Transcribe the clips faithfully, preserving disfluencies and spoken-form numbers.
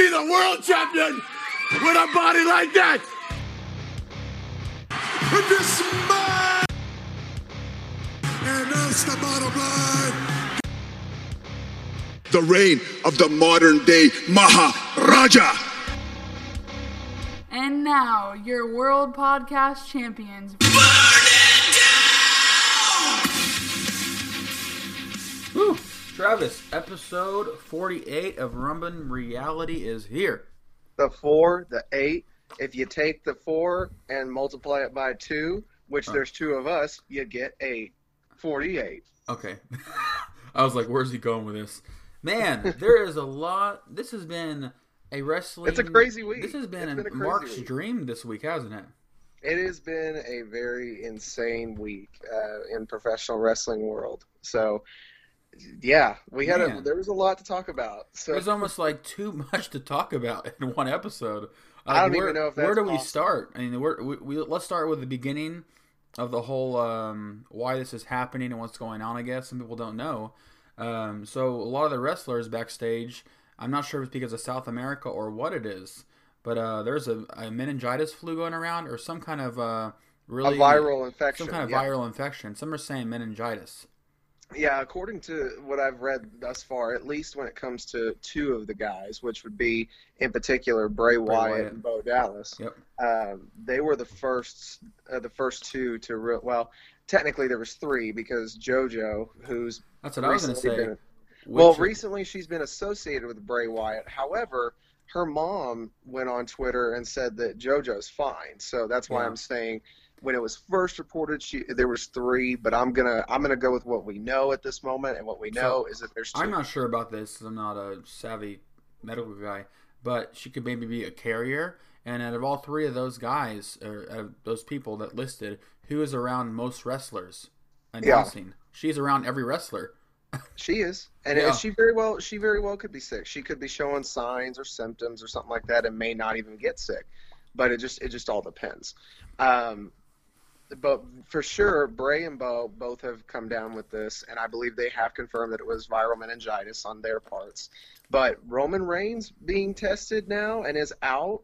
be the world champion with a body like that. This man. And that's the bottom line. The reign of the modern day Maharaja. And now, your World Podcast Champions. Burn it down! Whew. Travis, episode forty-eight of Rumbin' Reality is here. The four, the eight. If you take the four and multiply it by two, which oh. there's two of us, you get a forty-eight. Okay. I was like, where's he going with this? Man, there is a lot. This has been a wrestling. It's a crazy week. This has been, been a Mark's week. dream this week, hasn't it? It has been a very insane week uh, in professional wrestling world. So... Yeah, we had a, there was a lot to talk about. So. There's almost like too much to talk about in one episode. Like, I don't where, even know if that's where do possible. we start. I mean, where, we, we let's start with the beginning of the whole um, why this is happening and what's going on. I guess some people don't know. Um, so a lot of the wrestlers backstage, I'm not sure if it's because of South America or what it is, but uh, there's a, a meningitis flu going around or some kind of uh, really a viral infection. Some kind of yeah. viral infection. Some are saying meningitis. Yeah, according to what I've read thus far, at least when it comes to two of the guys, which would be, in particular, Bray Wyatt, Bray Wyatt. and Bo Dallas, yep. uh, they were the first uh, the first two to re – well, technically there was three because JoJo, who's – That's what I was going to say. Been, well, you... recently she's been associated with Bray Wyatt. However, her mom went on Twitter and said that JoJo's fine, so that's why yeah. I'm saying – when it was first reported, she, there was three, but I'm gonna I'm gonna go with what we know at this moment, and what we know so, is that there's two. I'm not sure about this because I'm not a savvy medical guy, but she could maybe be a carrier. And out of all three of those guys, or uh, those people that listed, who is around most wrestlers? Announcing yeah. she's around every wrestler. She is, and yeah. she very well she very well could be sick. She could be showing signs or symptoms or something like that, and may not even get sick. But it just it just all depends. Um, But for sure, Bray and Bo both have come down with this, and I believe they have confirmed that it was viral meningitis on their parts. But Roman Reigns being tested now and is out,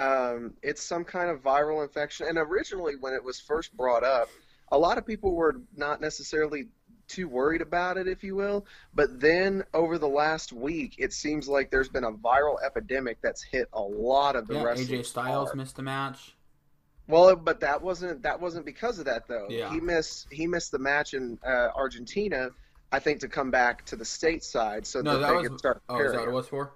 um, it's some kind of viral infection. And originally when it was first brought up, a lot of people were not necessarily too worried about it, if you will. But then over the last week, it seems like there's been a viral epidemic that's hit a lot of the yeah, wrestlers. A J Styles part. missed a match. Well, but that wasn't that wasn't because of that though. Yeah. He missed he missed the match in uh, Argentina, I think, to come back to the states side so no, that, that they was, could start. Oh, is that what it was for?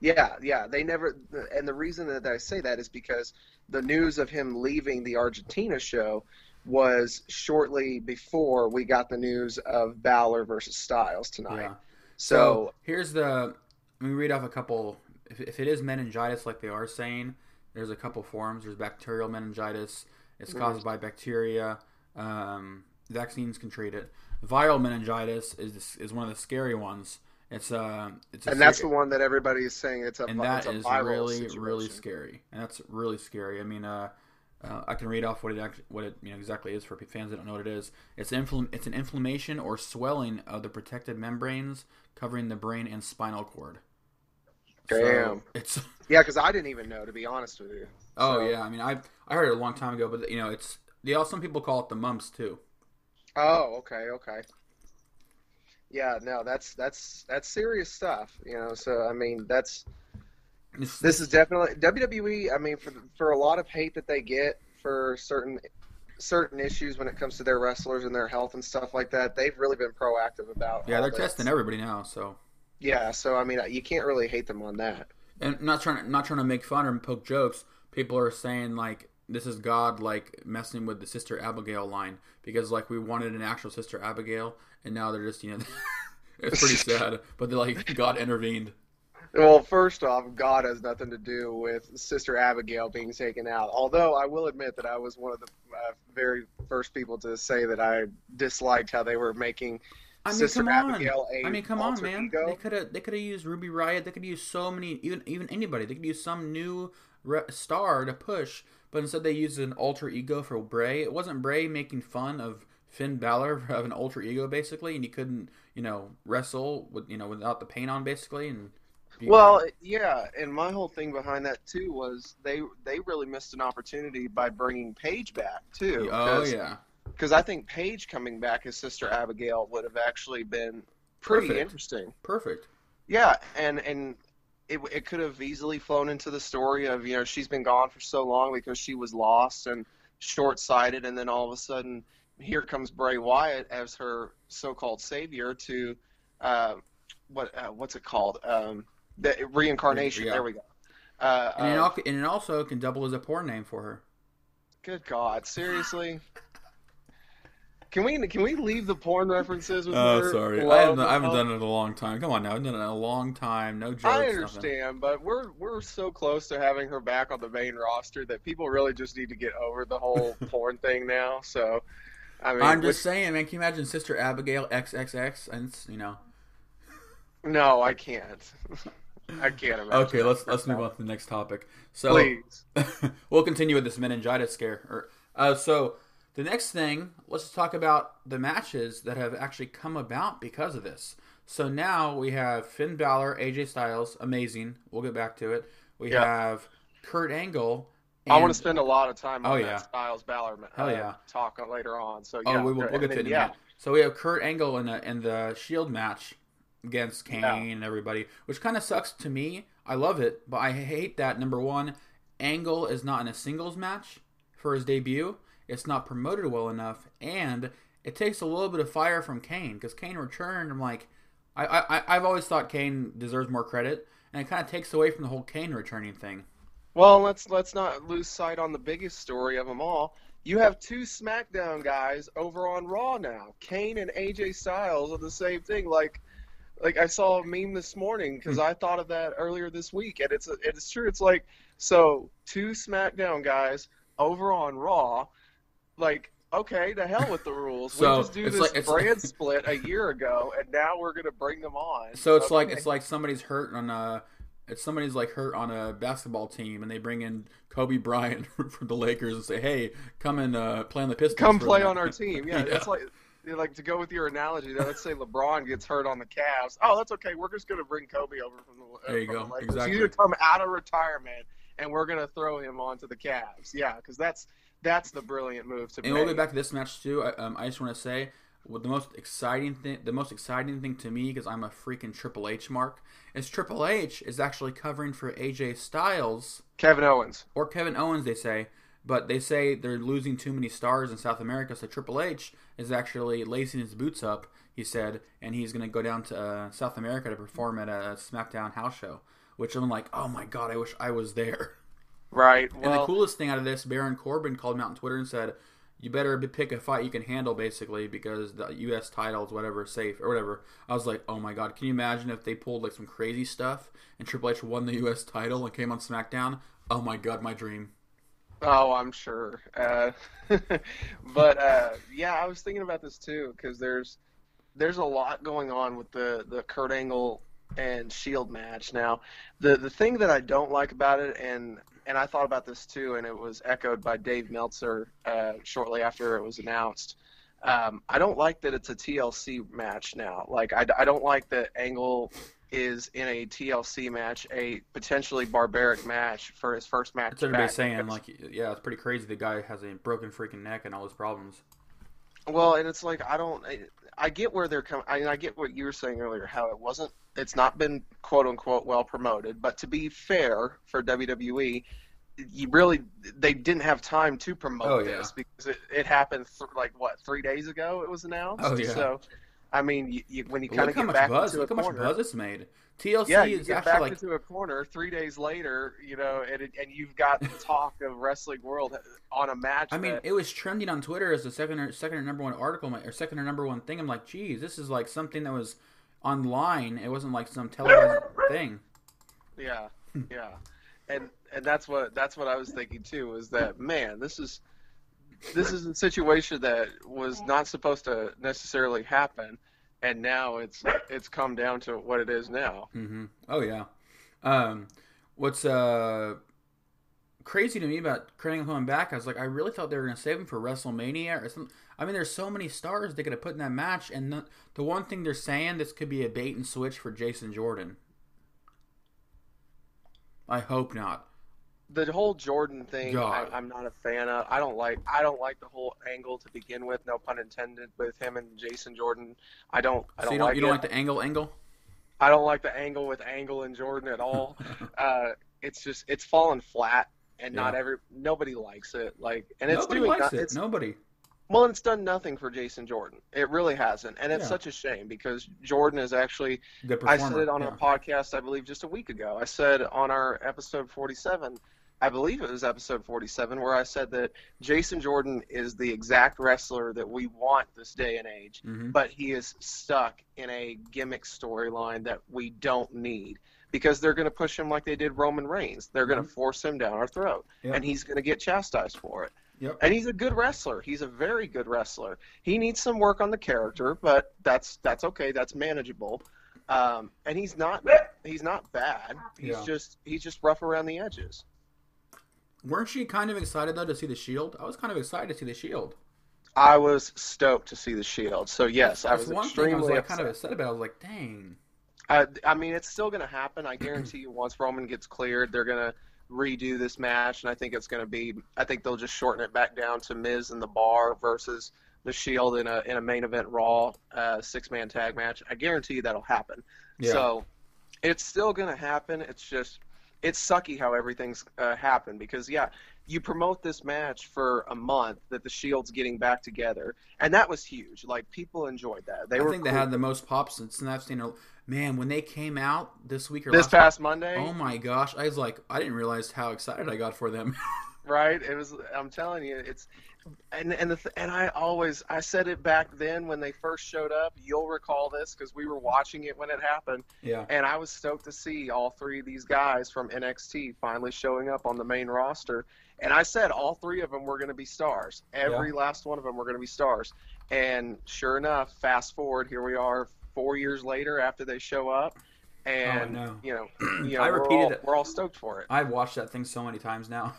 Yeah, yeah. They never, and the reason that I say that is because the news of him leaving the Argentina show was shortly before we got the news of Balor versus Styles tonight. Yeah. So, so here's the. Let me read off a couple. If, if it is meningitis, like they are saying. There's a couple forms. There's bacterial meningitis. It's caused by bacteria. Um, vaccines can treat it. Viral meningitis is is one of the scary ones. It's uh, it's a and that's the one that everybody is saying it's a and that it's a is viral really situation. really scary. And that's really scary. I mean, uh, uh, I can read off what it actually, what it you know exactly is for fans that don't know what it is. It's infl it's an inflammation or swelling of the protective membranes covering the brain and spinal cord. Damn. So it's yeah, because I didn't even know, to be honest with you. Oh so. yeah, I mean, I I heard it a long time ago, but you know, it's they all some people call it the mumps too. Oh, okay, okay. Yeah, no, that's that's that's serious stuff, you know. So I mean, that's it's, this is definitely W W E. I mean, for for a lot of hate that they get for certain certain issues when it comes to their wrestlers and their health and stuff like that, they've really been proactive about. Yeah, they're this. testing everybody now, so. Yeah, so I mean, you can't really hate them on that. And not trying, to, not trying to make fun or poke jokes. People are saying like, "This is God," like messing with the Sister Abigail line because like we wanted an actual Sister Abigail, and now they're just you know, it's pretty sad. But they're like, God intervened. Well, first off, God has nothing to do with Sister Abigail being taken out. Although I will admit that I was one of the uh, very first people to say that I disliked how they were making. I mean, Sister come Abigail, on. I mean, come on, man. Ego. They could have, they could have used Ruby Riott. They could use so many, even even anybody. They could use some new re star to push, but instead they used an alter ego for Bray. It wasn't Bray making fun of Finn Balor of an alter ego, basically, and he couldn't, you know, wrestle with, you know, without the paint on, basically, and. dispute. Well, yeah, and my whole thing behind that too was they they really missed an opportunity by bringing Paige back too. Oh, cause, yeah. Because I think Paige coming back as Sister Abigail would have actually been pretty Perfect. interesting. Perfect. Yeah, and and it it could have easily flown into the story of, you know, she's been gone for so long because she was lost and short-sighted, and then all of a sudden here comes Bray Wyatt as her so-called savior to uh, what uh, what's it called? Um, the reincarnation. Yeah. There we go. Uh, and, it uh, and it also can double as a porn name for her. Good God, seriously. Can we can we leave the porn references? With oh, her sorry, I haven't, I haven't done it in a long time. Come on now, I've done it in a long time. No jokes. I understand, nothing. But we're we're so close to having her back on the main roster that people really just need to get over the whole porn thing now. So, I mean, I'm just which, saying, man. Can you imagine Sister Abigail triple X? And it's, you know, no, I can't. I can't imagine. Okay, let's let's move on to the next topic. So, please, we'll continue with this meningitis scare. Uh, so. The next thing, let's talk about the matches that have actually come about because of this. So now we have Finn Balor, A J Styles, amazing. We'll get back to it. We yeah. have Kurt Angle. And, I want to spend a lot of time on oh, that yeah. Styles Balor uh, yeah. talk later on. So yeah, oh, we will, we'll get to it. Yeah. So we have Kurt Angle in the in the Shield match against Kane yeah. and everybody, which kind of sucks to me. I love it, but I hate that. Number one, Angle is not in a singles match for his debut. It's not promoted well enough, and it takes a little bit of fire from Kane because Kane returned. I'm like, I, I, I've always thought Kane deserves more credit, and it kind of takes away from the whole Kane returning thing. Well, let's let's not lose sight on the biggest story of them all. You have two SmackDown guys over on Raw now. Kane and A J Styles are the same thing. Like, like I saw a meme this morning because I thought of that earlier this week, and it's it's true. It's like, so two SmackDown guys over on Raw. Like, okay, to hell with the rules. So we just do this like, brand split a year ago, and now we're gonna bring them on. So it's okay. like it's like somebody's hurt on a, it's somebody's like hurt on a basketball team, and they bring in Kobe Bryant from the Lakers and say, "Hey, come and uh, play on the Pistons. Come play on our team." Yeah, yeah. It's like like to go with your analogy. Though, let's say LeBron gets hurt on the Cavs. Oh, that's okay. We're just gonna bring Kobe over from the. Uh, there you go. The Lakers. Exactly. He's gonna come out of retirement, and we're gonna throw him onto the Cavs. Yeah, because that's. That's the brilliant move to make. And we'll get back to this match too. I, um, I just want to say well, the most exciting thing, the most exciting thing to me, because I'm a freaking Triple H mark, is Triple H is actually covering for A J Styles, Kevin Owens, or Kevin Owens. They say, but they say they're losing too many stars in South America, so Triple H is actually lacing his boots up. He said, and he's going to go down to uh, South America to perform at a SmackDown house show, which I'm like, oh my god, I wish I was there. Right. Well, and the coolest thing out of this, Baron Corbin called him out on Twitter and said, "You better pick a fight you can handle, basically, because the U S title is whatever safe or whatever." I was like, "Oh my god, can you imagine if they pulled like some crazy stuff and Triple H won the U S title and came on SmackDown? Oh my god, my dream." Oh, I'm sure. Uh, but uh, yeah, I was thinking about this too because there's there's a lot going on with the the Kurt Angle and Shield match now. The the thing that I don't like about it and And I thought about this too, and it was echoed by Dave Meltzer uh, shortly after it was announced. Um, I don't like that it's a T L C match now. Like, I, I don't like that Angle is in a T L C match, a potentially barbaric match for his first match. That's everybody saying, like, yeah, it's pretty crazy. The guy has a broken freaking neck and all his problems. Well, and it's like I don't. I, I get where they're coming. I mean, I get what you were saying earlier. How it wasn't. It's not been quote unquote well promoted. But to be fair for W W E, you really they didn't have time to promote oh, yeah. this because it, it happened th- like what three days ago it was announced. Oh yeah. So I mean, you, you, when you kind of get back buzz, into a corner, look how much buzz it's made. T L C yeah, you is get actually back like... into a corner three days later, you know, and and you've got the talk of wrestling world on a match. I mean, that... it was trending on Twitter as the second or, second or number one article or second or number one thing. I'm like, geez, this is like something that was online. It wasn't like some televised thing. Yeah, yeah, and and that's what that's what I was thinking too. Is that man, this is this is a situation that was not supposed to necessarily happen. And now it's it's come down to what it is now. Mm-hmm. Oh yeah. Um, what's uh, crazy to me about Kurt Angle coming back? I was like, I really thought they were gonna save him for WrestleMania or something. I mean, there's so many stars they could have put in that match. And the, the one thing they're saying, this could be a bait and switch for Jason Jordan. I hope not. The whole Jordan thing, I, I'm not a fan of. I don't like. I don't like the whole angle to begin with. No pun intended. With him and Jason Jordan, I don't. I don't, so you don't like. You don't it. like the angle angle. I don't like the angle with Angle and Jordan at all. uh, it's just it's fallen flat, and yeah. not every nobody likes it. Like, and it's nobody doing likes no, it. It's, nobody. Well, it's done nothing for Jason Jordan. It really hasn't, and it's yeah. such a shame because Jordan is actually. The performer. I said it on yeah. a podcast, I believe, just a week ago. I said on our episode forty-seven. I believe it was episode forty-seven, where I said that Jason Jordan is the exact wrestler that we want this day and age, mm-hmm. but he is stuck in a gimmick storyline that we don't need because they're going to push him like they did Roman Reigns. They're going to mm-hmm. force him down our throat, yep. and he's going to get chastised for it. Yep. And he's a good wrestler. He's a very good wrestler. He needs some work on the character, but that's that's okay. That's manageable. Um, and he's not he's not bad. He's yeah. just he's just rough around the edges. Weren't you kind of excited, though, to see The Shield? I was kind of excited to see The Shield. I was stoked to see The Shield. So, yes, That's I was one extremely thing I was, like, upset. kind of upset about it. I was like, dang. I, I mean, it's still going to happen. I guarantee you once Roman gets cleared, they're going to redo this match, and I think it's going to be – I think they'll just shorten it back down to Miz and the Bar versus The Shield in a in a main event Raw uh, six-man tag match. I guarantee you that'll happen. Yeah. So, it's still going to happen. It's just – It's sucky how everything's uh, happened because, yeah, you promote this match for a month that the Shield's getting back together, and that was huge. Like, people enjoyed that. They I were think cool. they had the most pops since I've seen. Man, when they came out this week or this last past week, Monday, oh my gosh, I was like, I didn't realize how excited I got for them. Right? It was. I'm telling you, it's. And and the th and I always I said it back then when they first showed up. You'll recall this because we were watching it when it happened. Yeah. And I was stoked to see all three of these guys from N X T finally showing up on the main roster. And I said all three of them were going to be stars. Every yeah. last one of them were going to be stars. And sure enough, fast forward, here we are four years later after they show up. And oh, no. you know, you know I we're repeated all, it. We're all stoked for it. I've watched that thing so many times now.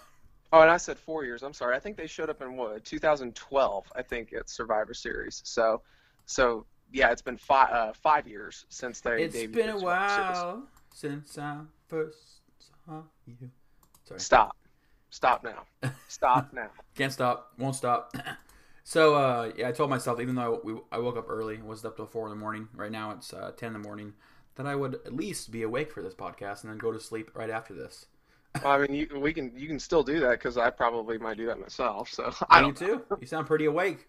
Oh, and I said four years. I'm sorry. I think they showed up in what, two thousand twelve, I think, at Survivor Series. So, so yeah, it's been five uh, five years since they. It's been a while since I first saw you. Sorry. Stop. Stop now. Stop now. Can't stop. Won't stop. So, uh, yeah, I told myself, even though we, I woke up early, was up till four in the morning. Right now it's uh, ten in the morning, that I would at least be awake for this podcast and then go to sleep right after this. Well, I mean, you, we can you can still do that because I probably might do that myself. So I do too. You sound pretty awake.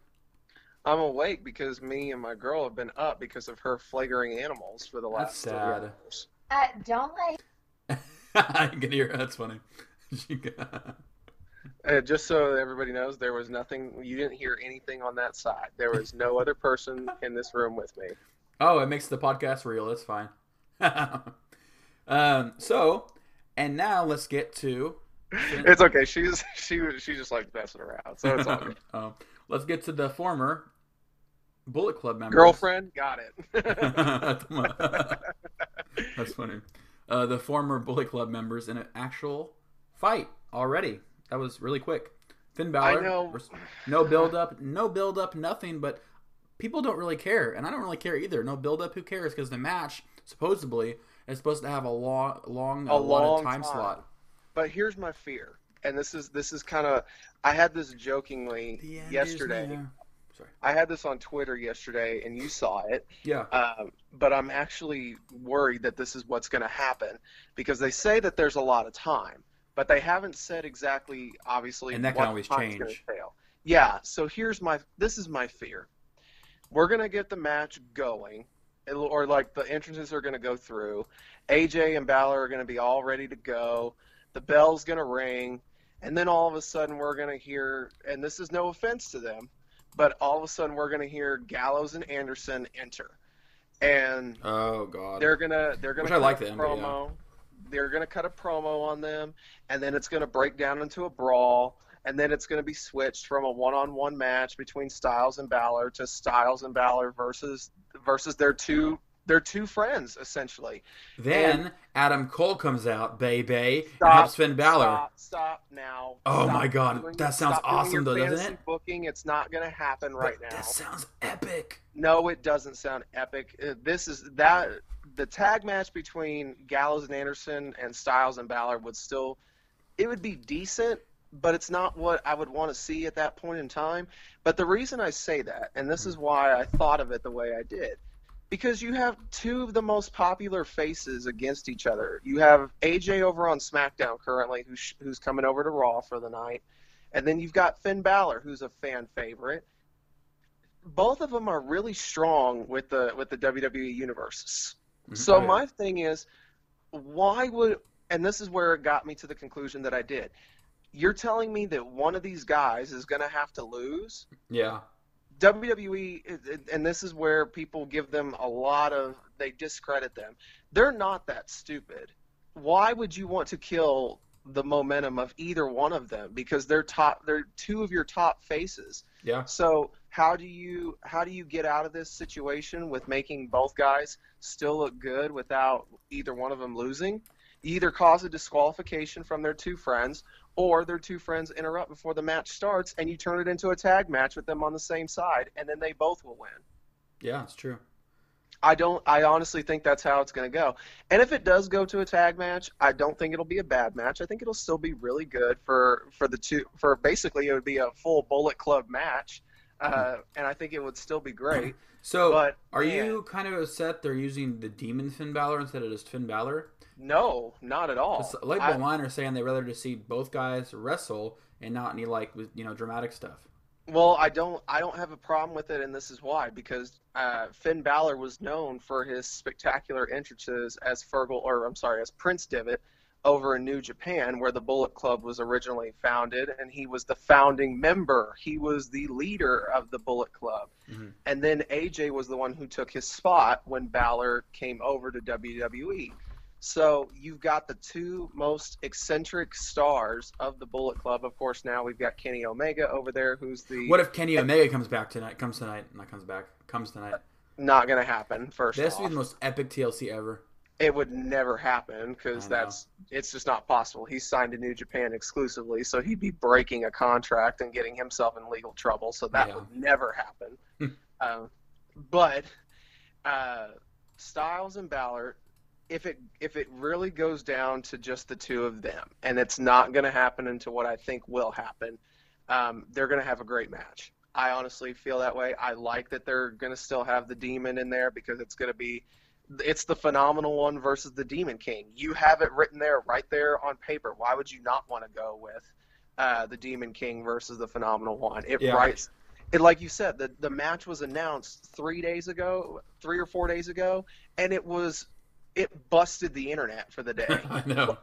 I'm awake because me and my girl have been up because of her flagrating animals for the last. That's sad. Years. Uh, don't like. I can hear her. That's funny. uh, just so everybody knows, there was nothing. You didn't hear anything on that side. There was no other person in this room with me. Oh, it makes the podcast real. That's fine. um. So. And now let's get to. It's okay. She's she she just likes messing around, so it's all good. Oh, let's get to the former Bullet Club member. Girlfriend, got it. That's funny. Uh, the former Bullet Club members in an actual fight already. That was really quick. Finn Balor. I know. No build up. No build up. Nothing. But people don't really care, and I don't really care either. No build up. Who cares? Because the match supposedly. It's supposed to have a long, long, a, a long lot of time, time slot. But here's my fear, and this is this is kind of. I had this jokingly yesterday. Near... Sorry, I had this on Twitter yesterday, and you saw it. Yeah. Um, but I'm actually worried that this is what's going to happen because they say that there's a lot of time, but they haven't said exactly, obviously. And that can always change. Yeah. So here's my. This is my fear. We're gonna get the match going. Or like the entrances are going to go through. A J and Balor are going to be all ready to go. The bell's going to ring. And then all of a sudden we're going to hear, and this is no offense to them, but all of a sudden we're going to hear Gallows and Anderson enter. And oh god, they're going to they're going to like them, promo. Yeah. They're going to cut a promo on them, and then it's going to break down into a brawl. And then it's going to be switched from a one-on-one match between Styles and Balor to Styles and Balor versus versus their two their two friends essentially. Then and Adam Cole comes out, baby, stop, and helps Finn Balor. Stop, stop now! Oh stop my God, that sounds awesome, though, doesn't it? Booking, it's not going to happen right but now. That sounds epic. No, it doesn't sound epic. This is that the tag match between Gallows and Anderson and Styles and Balor would still, it would be decent, but it's not what I would want to see at that point in time. But the reason I say that, and this is why I thought of it the way I did, because you have two of the most popular faces against each other. You have A J over on SmackDown currently, who's, who's coming over to Raw for the night. And then you've got Finn Balor, who's a fan favorite. Both of them are really strong with the with the W W E universes. So oh, yeah. my thing is, why would – and this is where it got me to the conclusion that I did. You're telling me that one of these guys is going to have to lose? Yeah. W W E – and this is where people give them a lot of – they discredit them. They're not that stupid. Why would you want to kill the momentum of either one of them? Because they're top – they're two of your top faces. Yeah. So – How do you how do you get out of this situation with making both guys still look good without either one of them losing? You either cause a disqualification from their two friends, or their two friends interrupt before the match starts, and you turn it into a tag match with them on the same side, and then they both will win. Yeah, it's true. I don't. I honestly think that's how it's going to go. And if it does go to a tag match, I don't think it'll be a bad match. I think it'll still be really good for for the two. For basically, it would be a full Bullet Club match. Uh, and I think it would still be great. So, but, are man. you kind of upset they're using the Demon Finn Balor instead of just Finn Balor? No, not at all. Like I, online are saying, they'd rather just see both guys wrestle and not any like you know dramatic stuff. Well, I don't, I don't have a problem with it, and this is why, because uh, Finn Balor was known for his spectacular entrances as Fergal, or I'm sorry, as Prince Devitt over in New Japan, where the Bullet Club was originally founded, and he was the founding member. He was the leader of the Bullet Club. Mm-hmm. And then A J was the one who took his spot when Balor came over to W W E. So you've got the two most eccentric stars of the Bullet Club. Of course, now we've got Kenny Omega over there, who's the... What if Kenny Omega comes back tonight? Comes tonight. Not comes back. Comes tonight. Not going to happen, first off. This would be the most epic T L C ever. It would never happen because that's it's just not possible. He's signed to New Japan exclusively, so he'd be breaking a contract and getting himself in legal trouble, so that yeah. would never happen. um, but uh, Styles and Balor, if it if it really goes down to just the two of them, and it's not going to happen into what I think will happen, um, they're going to have a great match. I honestly feel that way. I like that they're going to still have the Demon in there because it's going to be – it's the Phenomenal One versus the Demon King. You have it written there, right there on paper. Why would you not want to go with uh, the Demon King versus the Phenomenal One? It yeah. writes, it like you said, the the match was announced three days ago, three or four days ago, and it was it busted the internet for the day. I know,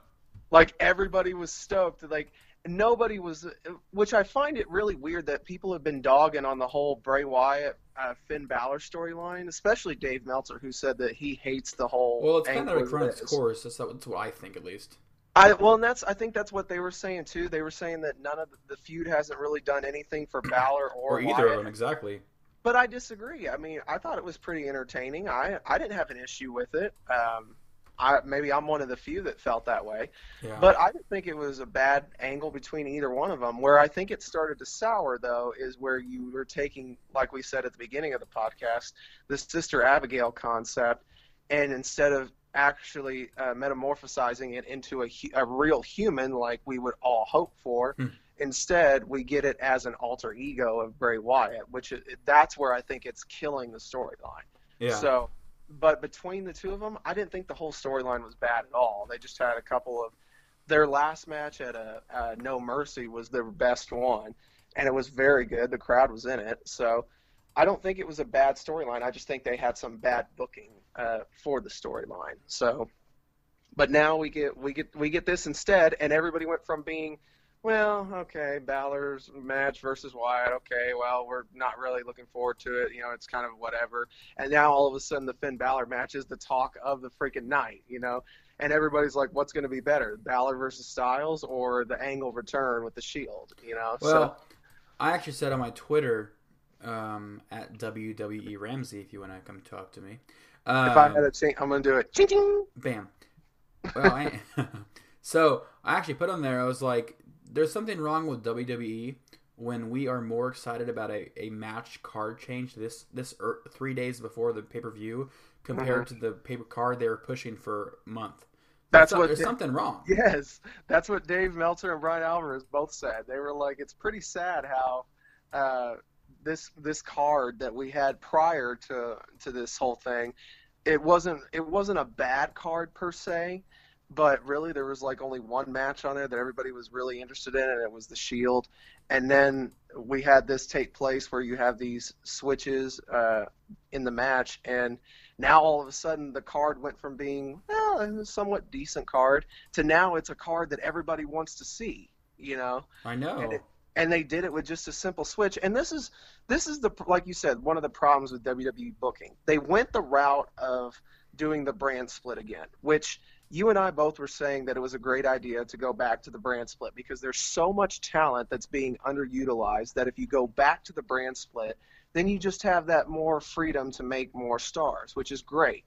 like everybody was stoked, like. Nobody was, which I find it really weird that people have been dogging on the whole Bray Wyatt, uh, Finn Balor storyline, especially Dave Meltzer, who said that he hates the whole. Well, it's kind of run its course. That's what I think, at least. I well, and that's I think that's what they were saying too. They were saying that none of the, the feud hasn't really done anything for Balor or, or either Wyatt. of them exactly. But I disagree. I mean, I thought it was pretty entertaining. I I didn't have an issue with it. Um, I, maybe I'm one of the few that felt that way. Yeah. But I didn't think it was a bad angle between either one of them. Where I think it started to sour, though, is where you were taking, like we said at the beginning of the podcast, the Sister Abigail concept, and instead of actually uh, metamorphosizing it into a, a real human like we would all hope for, hmm. instead we get it as an alter ego of Bray Wyatt, which is, that's where I think it's killing the storyline. Yeah. So... But between the two of them, I didn't think the whole storyline was bad at all. They just had a couple of – their last match at a, a No Mercy was their best one, and it was very good. The crowd was in it. So I don't think it was a bad storyline. I just think they had some bad booking uh, for the storyline. So, but now we get we get we get this instead, and everybody went from being – well, okay, Balor's match versus Wyatt, okay, well, we're not really looking forward to it, you know, it's kind of whatever. And now all of a sudden the Finn Balor match is the talk of the freaking night, you know, and everybody's like, what's going to be better, Balor versus Styles or the Angle return with the Shield, you know? Well, so, I actually said on my Twitter, um, at W W E Ramsey, if you want to come talk to me. Um, if I had a ching, I'm going to do it. Ching, ching. Bam. Well, I, so I actually put on there, I was like, there's something wrong with W W E when we are more excited about a, a match card change this this er, three days before the pay-per-view compared mm-hmm. to the paper card they were pushing for a month. That's, that's what, there's Dave, something wrong. Yes, that's what Dave Meltzer and Brian Alvarez both said. They were like, it's pretty sad how uh, this this card that we had prior to to this whole thing, it wasn't it wasn't a bad card per se, but really there was like only one match on there that everybody was really interested in, and it was the Shield. And then we had this take place where you have these switches uh, in the match, and now all of a sudden the card went from being well, a somewhat decent card to now it's a card that everybody wants to see, you know? I know. And, it, and they did it with just a simple switch. And this is, this is the like you said, one of the problems with W W E booking. They went the route of doing the brand split again, which – you and I both were saying that it was a great idea to go back to the brand split because there's so much talent that's being underutilized that if you go back to the brand split, then you just have that more freedom to make more stars, which is great.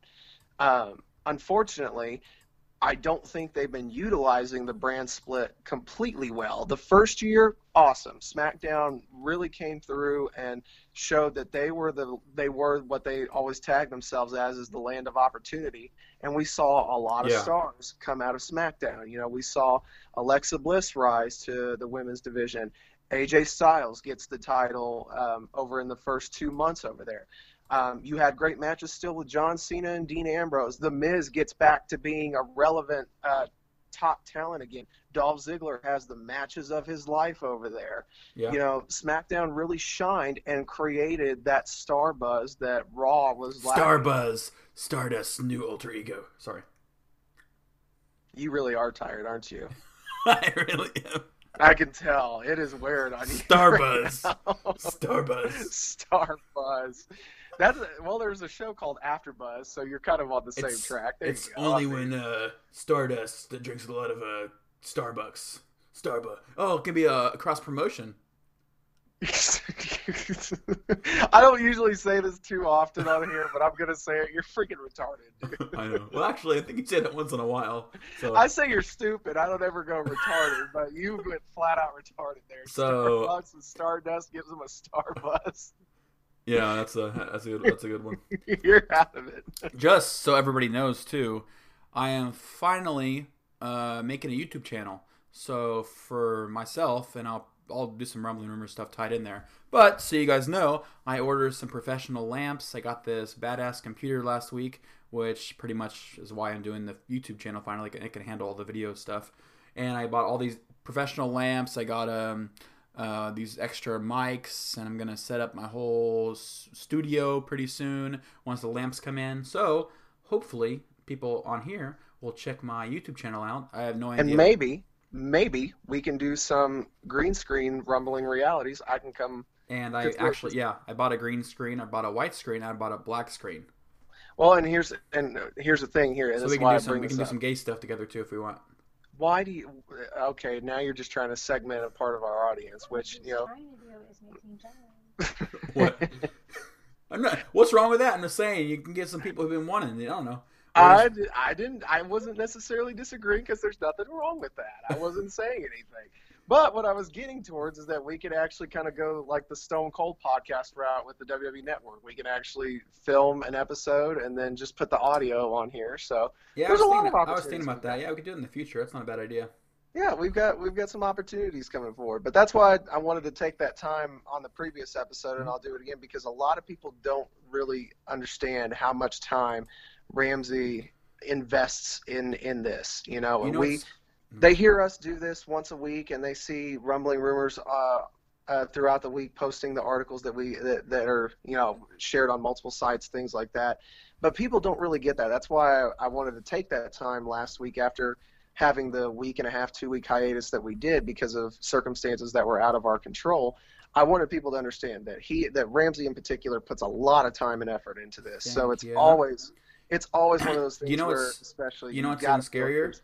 Um, unfortunately, I don't think they've been utilizing the brand split completely well. The first year, awesome. SmackDown really came through and showed that they were the they were what they always tagged themselves as, is the land of opportunity. And we saw a lot of yeah. stars come out of SmackDown. You know, we saw Alexa Bliss rise to the women's division. A J Styles gets the title um, over in the first two months over there. Um, you had great matches still with John Cena and Dean Ambrose. The Miz gets back to being a relevant uh, top talent again. Dolph Ziggler has the matches of his life over there. Yeah. You know, SmackDown really shined and created that star buzz that Raw was lacking. Star buzz, Stardust's new alter ego. Sorry. You really are tired, aren't you? I really am. I can tell. It is weird on you. Star buzz. Right star buzz. Star buzz. That's a, well, there's a show called After Buzz, so you're kind of on the same it's, track. There it's only when uh, Stardust that drinks a lot of uh, Starbucks. Starbucks. Oh, it could be a cross promotion. I don't usually say this too often on here, but I'm gonna say it. You're freaking retarded, dude. I know. Well, actually, I think you said it once in a while. So. I say you're stupid. I don't ever go retarded, but you went flat out retarded there. So Starbucks and Stardust gives them a Starbucks. Yeah, that's a that's a good, that's a good one. You're out of it. Just so everybody knows too, I am finally uh, making a YouTube channel. So for myself, and I'll. I'll do some Rumbling Rumor stuff tied in there. But, so you guys know, I ordered some professional lamps. I got this badass computer last week, which pretty much is why I'm doing the YouTube channel finally. It can handle all the video stuff. And I bought all these professional lamps. I got um, uh, these extra mics, and I'm going to set up my whole studio pretty soon once the lamps come in. So, hopefully, people on here will check my YouTube channel out. I have no idea. And maybe... maybe we can do some green screen Rumbling Realities. I can come. And I actually, yeah, I bought a green screen. I bought a white screen. I bought a black screen. Well, and here's and here's the thing here. So we can do some we can do some gay stuff together too if we want. Why do you? Okay, now you're just trying to segment a part of our audience, which you know. What? I'm not. What's wrong with that? I'm just saying you can get some people who've been wanting. I don't know. I, I didn't. I wasn't necessarily disagreeing because there's nothing wrong with that. I wasn't saying anything. But what I was getting towards is that we could actually kind of go like the Stone Cold podcast route with the W W E Network. We can actually film an episode and then just put the audio on here. So yeah, there's a lot of opportunities. I was thinking about that. Yeah, we could do it in the future. That's not a bad idea. Yeah, we've got we've got some opportunities coming forward. But that's why I wanted to take that time on the previous episode, and I'll do it again because a lot of people don't really understand how much time Ramsey invests in in this, you know, you know we they hear us do this once a week, and they see Rumbling Rumors uh, uh, throughout the week posting the articles that we that, that are you know shared on multiple sites, things like that. But people don't really get that. That's why I, I wanted to take that time last week after having the week and a half, two week hiatus that we did because of circumstances that were out of our control. I wanted people to understand that he that Ramsey in particular puts a lot of time and effort into this. Thank so it's you. always. It's always one of those things you know where especially you know what's even scarier?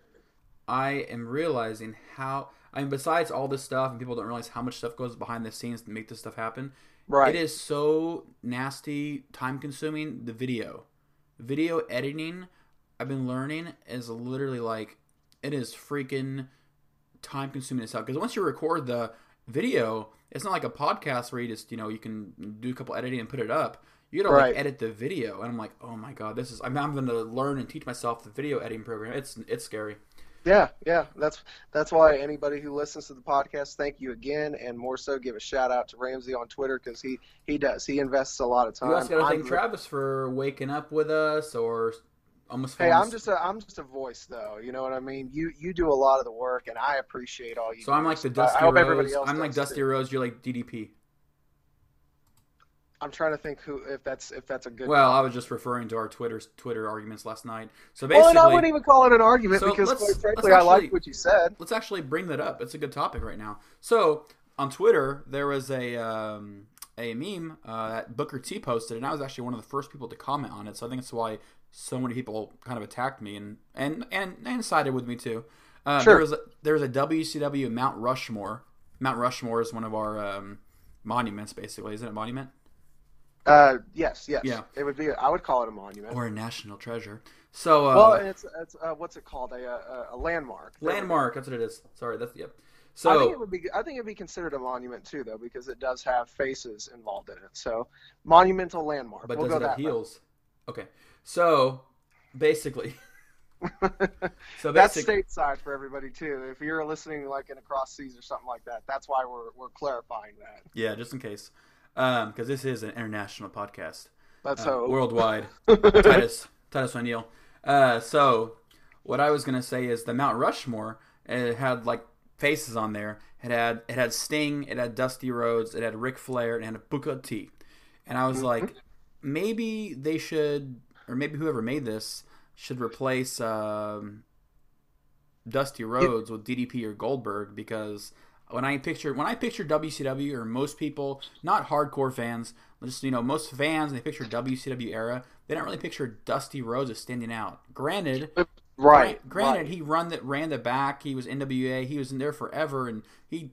I am realizing how – I mean besides all this stuff and people don't realize how much stuff goes behind the scenes to make this stuff happen. Right. It is so nasty, time-consuming, the video. Video editing, I've been learning, is literally like – it is freaking time-consuming itself because once you record the video, it's not like a podcast where you just – you know, you can do a couple editing and put it up. You gotta right. like edit the video, and I'm like, oh my god, this is. I'm, I'm gonna learn and teach myself the video editing program. It's it's scary. Yeah, yeah, that's that's why anybody who listens to the podcast, thank you again, and more so, give a shout out to Ramsey on Twitter because he he does he invests a lot of time. You also gotta thank Travis for waking up with us, or almost. Hey, I'm just a I'm just a voice though. You know what I mean? You you do a lot of the work, and I appreciate all you. So do. I'm like the Dusty I, Rhodes. I hope everybody else I'm like Dusty too. Rhodes. You're like D D P. I'm trying to think who if that's if that's a good. Well, I was just referring to our Twitter Twitter arguments last night. So basically, well, and I wouldn't even call it an argument so because, quite frankly, actually, I like what you said. Let's actually bring that up. It's a good topic right now. So on Twitter, there was a um, a meme uh, that Booker T posted, and I was actually one of the first people to comment on it. So I think that's why so many people kind of attacked me and and and, and sided with me too. Uh, sure. There was a, there was a W C W Mount Rushmore. Mount Rushmore is one of our um, monuments, basically. Isn't it a monument? Uh yes yes yeah. It would be a, I would call it a monument or a national treasure. So uh, well it's it's uh, what's it called a a, a landmark landmark that's what it is sorry that's yep yeah. So I think it would be I think it'd be considered a monument too though because it does have faces involved in it so monumental landmark but we'll does go it have heels way. Okay so basically. So that's stateside for everybody too. If you're listening like in across seas or something like that, that's why we're we're clarifying that. Yeah, just in case. Um, because this is an international podcast. That's uh, worldwide. Titus, Titus O'Neil. Uh, so what I was gonna say is the Mount Rushmore. It had like faces on there. It had it had Sting. It had Dusty Rhodes. It had Ric Flair and it had Booker T. And I was mm-hmm. like, maybe they should, or maybe whoever made this should replace um, Dusty Rhodes yeah. with D D P or Goldberg because. When I picture when I picture W C W or most people, not hardcore fans, just you know most fans, they picture W C W era. They don't really picture Dusty Rhodes as standing out. Granted, right? Granted, right. he run that ran the back. He was N W A. He was in there forever, and he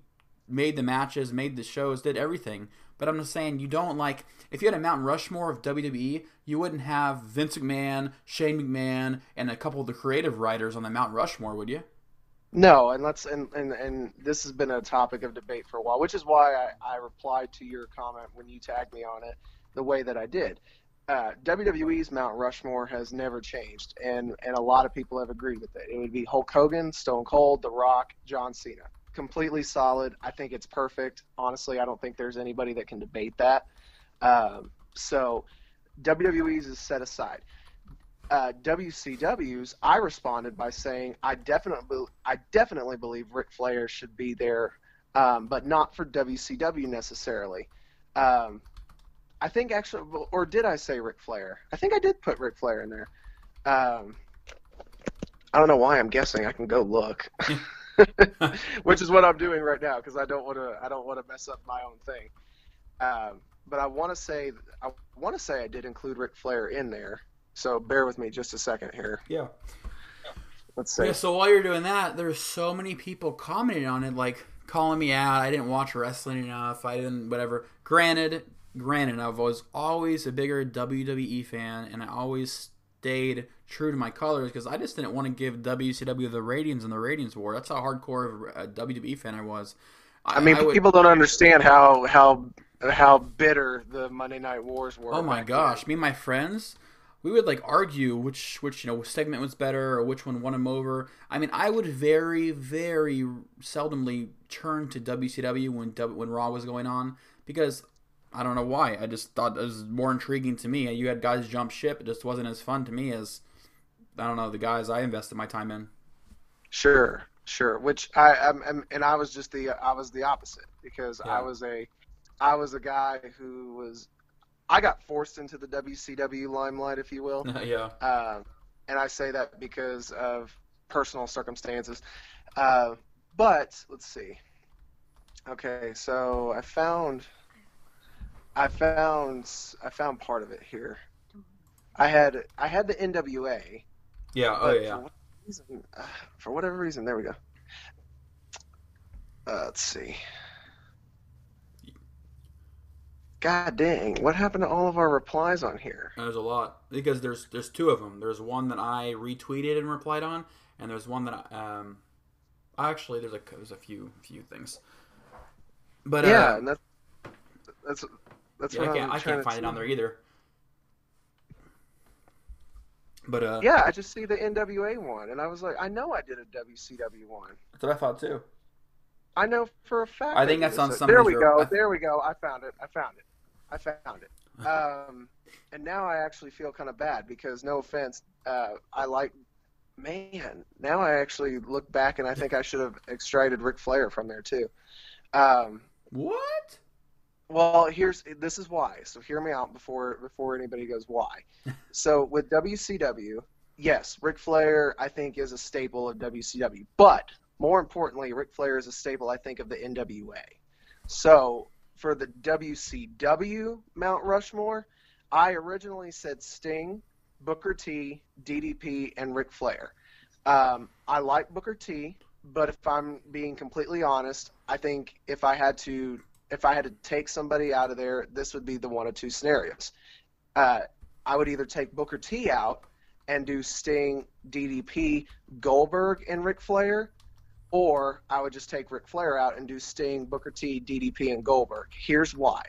made the matches, made the shows, did everything. But I'm just saying, you don't like if you had a Mount Rushmore of W W E, you wouldn't have Vince McMahon, Shane McMahon, and a couple of the creative writers on the Mount Rushmore, would you? No, and let's and, and and this has been a topic of debate for a while, which is why I, I replied to your comment when you tagged me on it the way that I did. Uh, W W E's Mount Rushmore has never changed, and, and a lot of people have agreed with it. It would be Hulk Hogan, Stone Cold, The Rock, John Cena. Completely solid. I think it's perfect. Honestly, I don't think there's anybody that can debate that. Um, so W W E's is set aside. Uh, W C W's, I responded by saying I definitely, I definitely believe Ric Flair should be there, um, but not for W C W necessarily. Um, I think actually, or did I say Ric Flair? I think I did put Ric Flair in there. Um, I don't know why I'm guessing. I can go look, which is what I'm doing right now because I don't want to. I don't want to mess up my own thing. Um, but I want to say, I want to say I did include Ric Flair in there. So bear with me just a second here. Yeah. Let's see. Yeah, so while you're doing that, there's so many people commenting on it, like calling me out. I didn't watch wrestling enough. I didn't whatever. Granted, granted, I was always a bigger W W E fan, and I always stayed true to my colors because I just didn't want to give W C W the ratings and the ratings war. That's how hardcore of a W W E fan I was. I, I mean, I would, people don't understand how how how bitter the Monday Night Wars were. Oh my gosh, then. Me and my friends. We would like argue which which you know segment was better or which one won him over. I mean, I would very very seldomly turn to W C W when when Raw was going on because I don't know why. I just thought it was more intriguing to me. You had guys jump ship; it just wasn't as fun to me as I don't know the guys I invested my time in. Sure, sure. Which I I'm, and I was just the I was the opposite because yeah. I was a I was a guy who was. I got forced into the W C W limelight, if you will. Yeah. Uh, and I say that because of personal circumstances. Uh, but let's see. Okay, so I found, I found, I found part of it here. I had, I had the N W A. Yeah. Oh yeah. For whatever reason, uh, for whatever reason, there we go. Uh, let's see. God dang! What happened to all of our replies on here? There's a lot because there's there's two of them. There's one that I retweeted and replied on, and there's one that I, um, actually there's a there's a few few things. But yeah, uh, and that's that's that's yeah, what I can't, I'm I can't find it on there either. But uh, yeah, I just see the N W A one, and I was like, I know I did a W C W one. That's what I thought too. I know for a fact. I think that's on somebody's. There we go. There we go. I found it. I found it. I found it. Um, and now I actually feel kind of bad because, no offense, uh, I like. Man, now I actually look back and I think I should have extracted Ric Flair from there too. Um, what? Well, here's this is why. So hear me out before before anybody goes why. So with W C W, yes, Ric Flair I think is a staple of W C W, but more importantly, Ric Flair is a staple I think of the N W A. So for the W C W Mount Rushmore, I originally said Sting, Booker T, D D P, and Ric Flair. Um, I like Booker T, but if I'm being completely honest, I think if I had to if I had to take somebody out of there, this would be the one of two scenarios. Uh, I would either take Booker T out and do Sting, D D P, Goldberg, and Ric Flair, or I would just take Ric Flair out and do Sting, Booker T, D D P, and Goldberg. Here's why.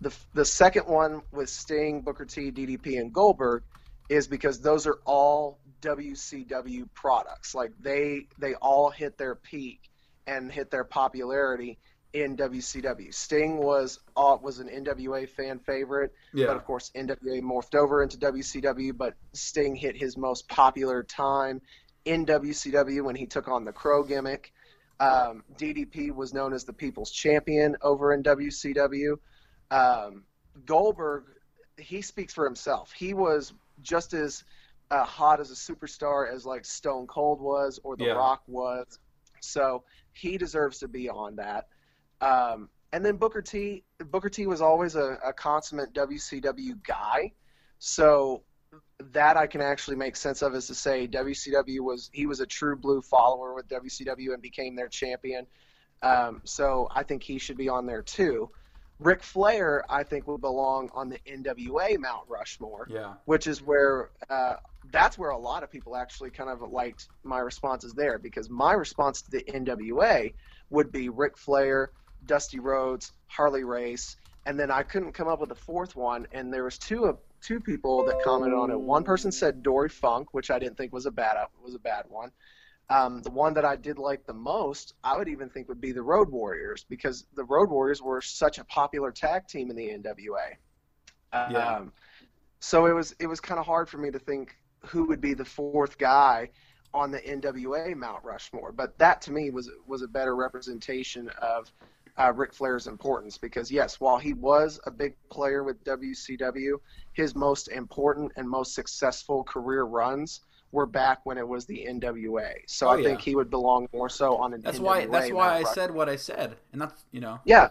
The, the second one with Sting, Booker T, D D P, and Goldberg is because those are all W C W products. Like they they all hit their peak and hit their popularity in W C W. Sting was uh, was an N W A fan favorite, yeah. But of course N W A morphed over into W C W. But Sting hit his most popular time in W C W when he took on the Crow gimmick. Um, D D P was known as the People's Champion over in W C W. Um, Goldberg, he speaks for himself. He was just as uh, hot as a superstar as like Stone Cold was or The yeah. Rock was. So he deserves to be on that. Um, and then Booker T. Booker T was always a, a consummate W C W guy. So that I can actually make sense of is to say W C W was – he was a true blue follower with W C W and became their champion. Um, so I think he should be on there too. Ric Flair, I think, would belong on the N W A Mount Rushmore, yeah. Which is where uh, – that's where a lot of people actually kind of liked my responses there because my response to the N W A would be Ric Flair, Dusty Rhodes, Harley Race, and then I couldn't come up with a fourth one, and there was two of two people that commented on it. One person said Dory Funk, which I didn't think was a bad was a bad one. Um, the one that I did like the most, I would even think would be the Road Warriors because the Road Warriors were such a popular tag team in the N W A. Um, yeah. So it was it was kind of hard for me to think who would be the fourth guy on the N W A Mount Rushmore. But that to me was was a better representation of uh, Ric Flair's importance because, yes, while he was a big player with W C W, his most important and most successful career runs were back when it was the N W A. So oh, I yeah. think he would belong more so on an that's N W A. Why, that's why I said what I said. And that's, you know. Yeah.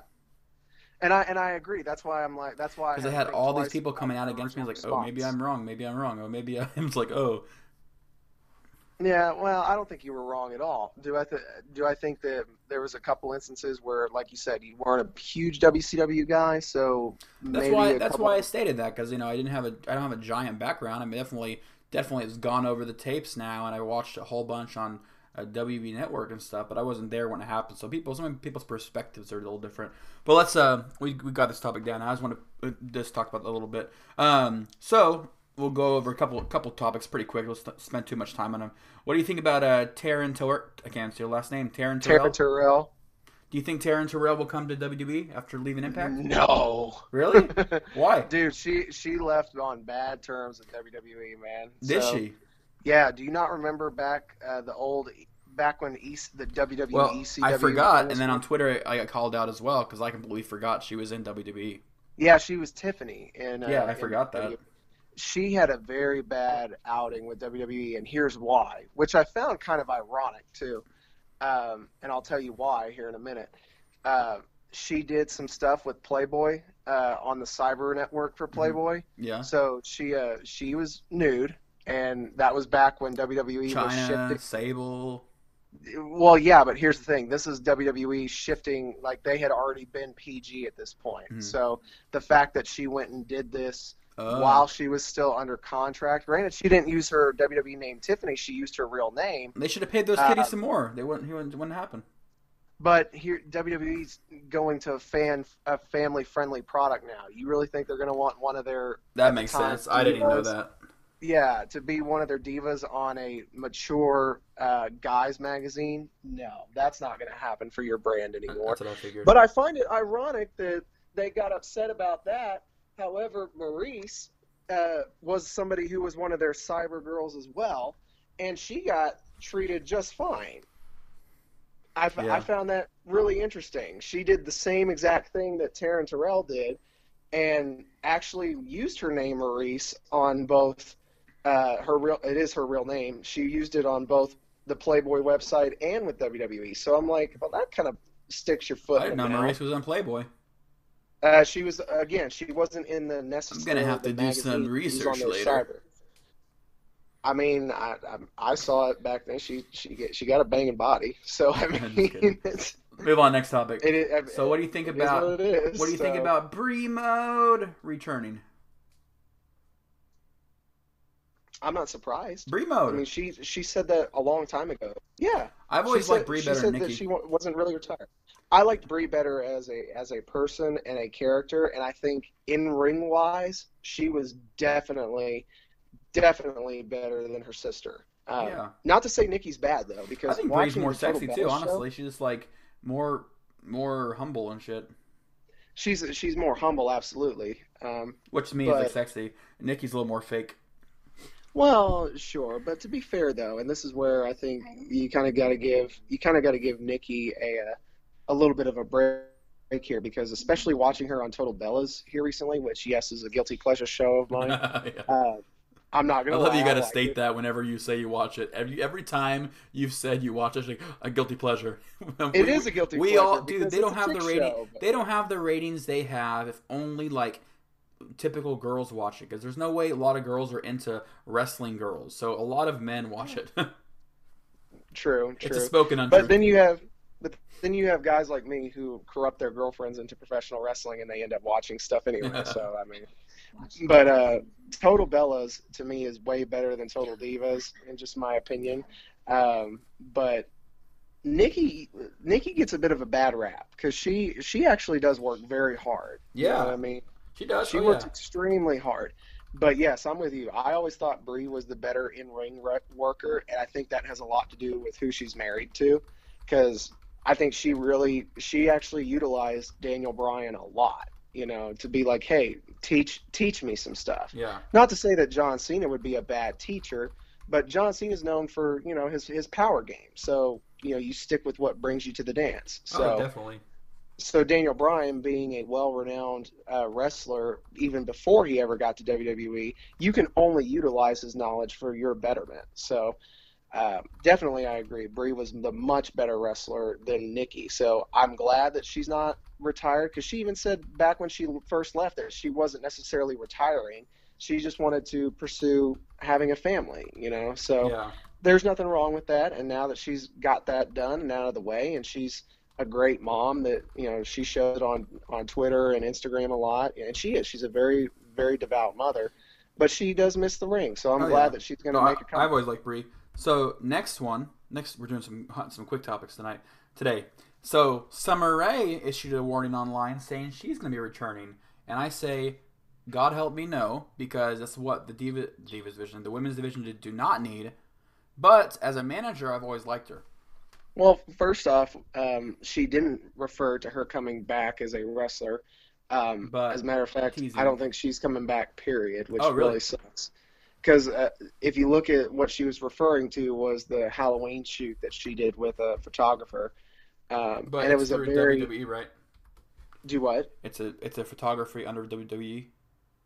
And I and I agree. That's why I'm like, that's why. Because I, I had all these people coming out against me. I was like, oh, maybe I'm wrong. Maybe I'm wrong. Oh, maybe I'm just like, oh. Yeah, well, I don't think you were wrong at all. Do I, th- do I think that there was a couple instances where, like you said, you weren't a huge W C W guy, so that's maybe why. That's couple... why I stated that because, you know, I didn't have a, I don't have a giant background. I mean, definitely... Definitely, it's gone over the tapes now, and I watched a whole bunch on uh, W B Network and stuff. But I wasn't there when it happened, so people, some people's perspectives are a little different. But let's uh, we we got this topic down. I just want to just talk about that a little bit. Um, so we'll go over a couple a couple topics pretty quick. We'll st- spend too much time on them. What do you think about uh, Taryn Terrell? I can't say your last name. Taryn Terrell. Taryn Terrell. Do you think Taryn Terrell will come to W W E after leaving Impact? No. Really? Why? Dude, she, she left on bad terms at W W E, man. Did so, she? Yeah. Do you not remember back uh, the old – back when e- the W W E well, E C W? I forgot, and then on Twitter I got called out as well because I completely forgot she was in W W E. Yeah, she was Tiffany. In, uh, yeah, I forgot that. W W E. She had a very bad outing with W W E, and here's why, which I found kind of ironic too. Um, and I'll tell you why here in a minute. Uh, she did some stuff with Playboy uh, on the Cyber Network for Playboy. Yeah. So she uh, she was nude, and that was back when W W E China, was shifting. Sable. Well, yeah, but here's the thing. This is W W E shifting. Like, they had already been P G at this point. Mm. So the fact that she went and did this oh. while she was still under contract. Granted, she didn't use her W W E name Tiffany. She used her real name. They should have paid those kitties uh, some more. They wouldn't. It wouldn't, wouldn't happen. But here, W W E's going to a fan, a family-friendly product now. You really think they're going to want one of their? That makes sense. I didn't even know that. Yeah, to be one of their divas on a mature uh, guys magazine, no, that's not going to happen for your brand anymore. That's what I figured. But I find it ironic that they got upset about that. However, Maryse uh, was somebody who was one of their cyber girls as well, and she got treated just fine. I, f yeah. I found that really interesting. She did the same exact thing that Taryn Terrell did, and actually used her name Maryse on both. Uh, her real it is her real name. She used it on both the Playboy website and with W W E. So I'm like, well, that kind of sticks your foot. I didn't know Maryse was on Playboy. Uh, she was again. She wasn't in the necessary. I'm gonna have to do some research later. Cyber. I mean, I, I I saw it back then. She she get, she got a banging body. So I mean, it's, move on next topic. It is, I, so what do you think it about is what, it is, what do you so. think about Brie Mode returning? I'm not surprised. Brie Mode. I mean, she she said that a long time ago. Yeah, I've always liked Brie better than Nikki. She said that she wasn't really retired. I liked Brie better as a as a person and a character, and I think in ring wise, she was definitely definitely better than her sister. Um, yeah. Not to say Nikki's bad though, because I think Brie's more sexy too. Honestly, she's just like more more humble and shit. She's she's more humble, absolutely. Um, Which to me is like sexy. Nikki's a little more fake. Well, sure, but to be fair though, and this is where I think you kind of got to give you kind of got to give Nikki a a little bit of a break here, because especially watching her on Total Bellas here recently, which yes is a guilty pleasure show of mine. yeah. uh, I'm not gonna. I love lie, you got to like state it. that whenever you say you watch it. Every every time you've said you watch it, it's like a guilty pleasure. It we, is a guilty. We pleasure all, dude. They don't have the rating. Show, they don't have the ratings they have. If only like. typical girls watch it, because there's no way a lot of girls are into wrestling girls, so a lot of men watch it. true, true. It's a spoken untruth. But then you have, but then you have guys like me who corrupt their girlfriends into professional wrestling, and they end up watching stuff anyway. so I mean, but uh, Total Bellas to me is way better than Total Divas, in just my opinion. Um, but Nikki, Nikki gets a bit of a bad rap because she she actually does work very hard. Yeah, you know what I mean. She does. She oh, works yeah. extremely hard. But yes, I'm with you. I always thought Brie was the better in-ring worker, and I think that has a lot to do with who she's married to, because I think she really, she actually utilized Daniel Bryan a lot, you know, to be like, hey, teach teach me some stuff. Yeah. Not to say that John Cena would be a bad teacher, but John Cena's known for, you know, his his power game. So, you know, you stick with what brings you to the dance. So, oh, definitely. So Daniel Bryan, being a well-renowned uh, wrestler, even before he ever got to W W E, you can only utilize his knowledge for your betterment. So uh, definitely I agree. Brie was the much better wrestler than Nikki. So I'm glad that she's not retired, because she even said back when she first left that she wasn't necessarily retiring. She just wanted to pursue having a family, you know. So yeah. There's nothing wrong with that. And now that she's got that done and out of the way, and she's – a great mom that, you know, she showed on on Twitter and Instagram a lot, and she is she's a very very devout mother, but she does miss the ring, so I'm oh, glad yeah. that she's going to no, make I, a comment. I've always liked Brie. So next one, next we're doing some some quick topics tonight today. So Summer Rae issued a warning online saying she's going to be returning, and I say, God help me no, because that's what the diva, divas division, the women's division did, do not need. But as a manager, I've always liked her. Well, first off, um, she didn't refer to her coming back as a wrestler. Um, but as a matter of fact, teasing. I don't think she's coming back, period, which oh, really? really sucks. Because uh, if you look at what she was referring to was the Halloween shoot that she did with a photographer. Um, but and it was a very... W W E, right? Do what? It's a, it's a photography under W W E?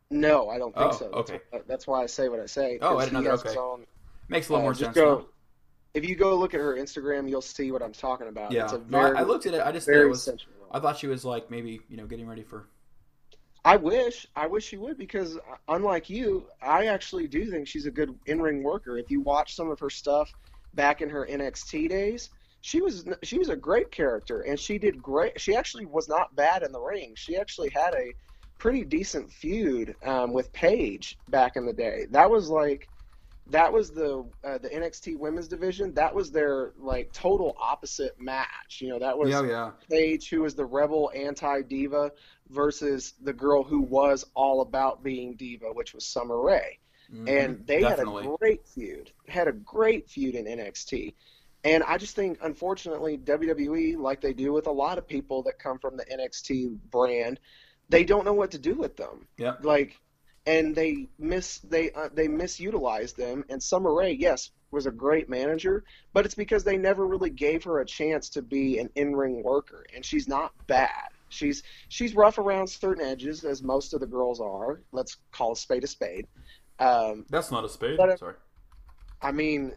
No, I don't think oh, so. Okay. That's, that's why I say what I say. Oh, I didn't know that. Okay. Own, Makes a little uh, more sense go, now. If you go look at her Instagram, you'll see what I'm talking about. Yeah, it's a very, no, I looked at it. I just thought it was, I thought she was like maybe you know getting ready for. I wish, I wish she would, because unlike you, I actually do think she's a good in-ring worker. If you watch some of her stuff back in her N X T days, she was she was a great character, and she did great. She actually was not bad in the ring. She actually had a pretty decent feud um, with Paige back in the day. That was like. That was the uh, the N X T women's division. That was their like total opposite match. You know, that was yeah, yeah. Paige, who was the rebel anti-diva, versus the girl who was all about being diva, which was Summer Rae. Mm-hmm. And they Definitely. had a great feud, had a great feud in N X T. And I just think, unfortunately, W W E, like they do with a lot of people that come from the N X T brand, they don't know what to do with them. Yeah. Like, and they miss they uh, they misutilize them. And Summer Rae, yes, was a great manager, but it's because they never really gave her a chance to be an in-ring worker. And she's not bad. She's she's rough around certain edges, as most of the girls are. Let's call a spade a spade. Um, That's not a spade. But, Sorry. I mean.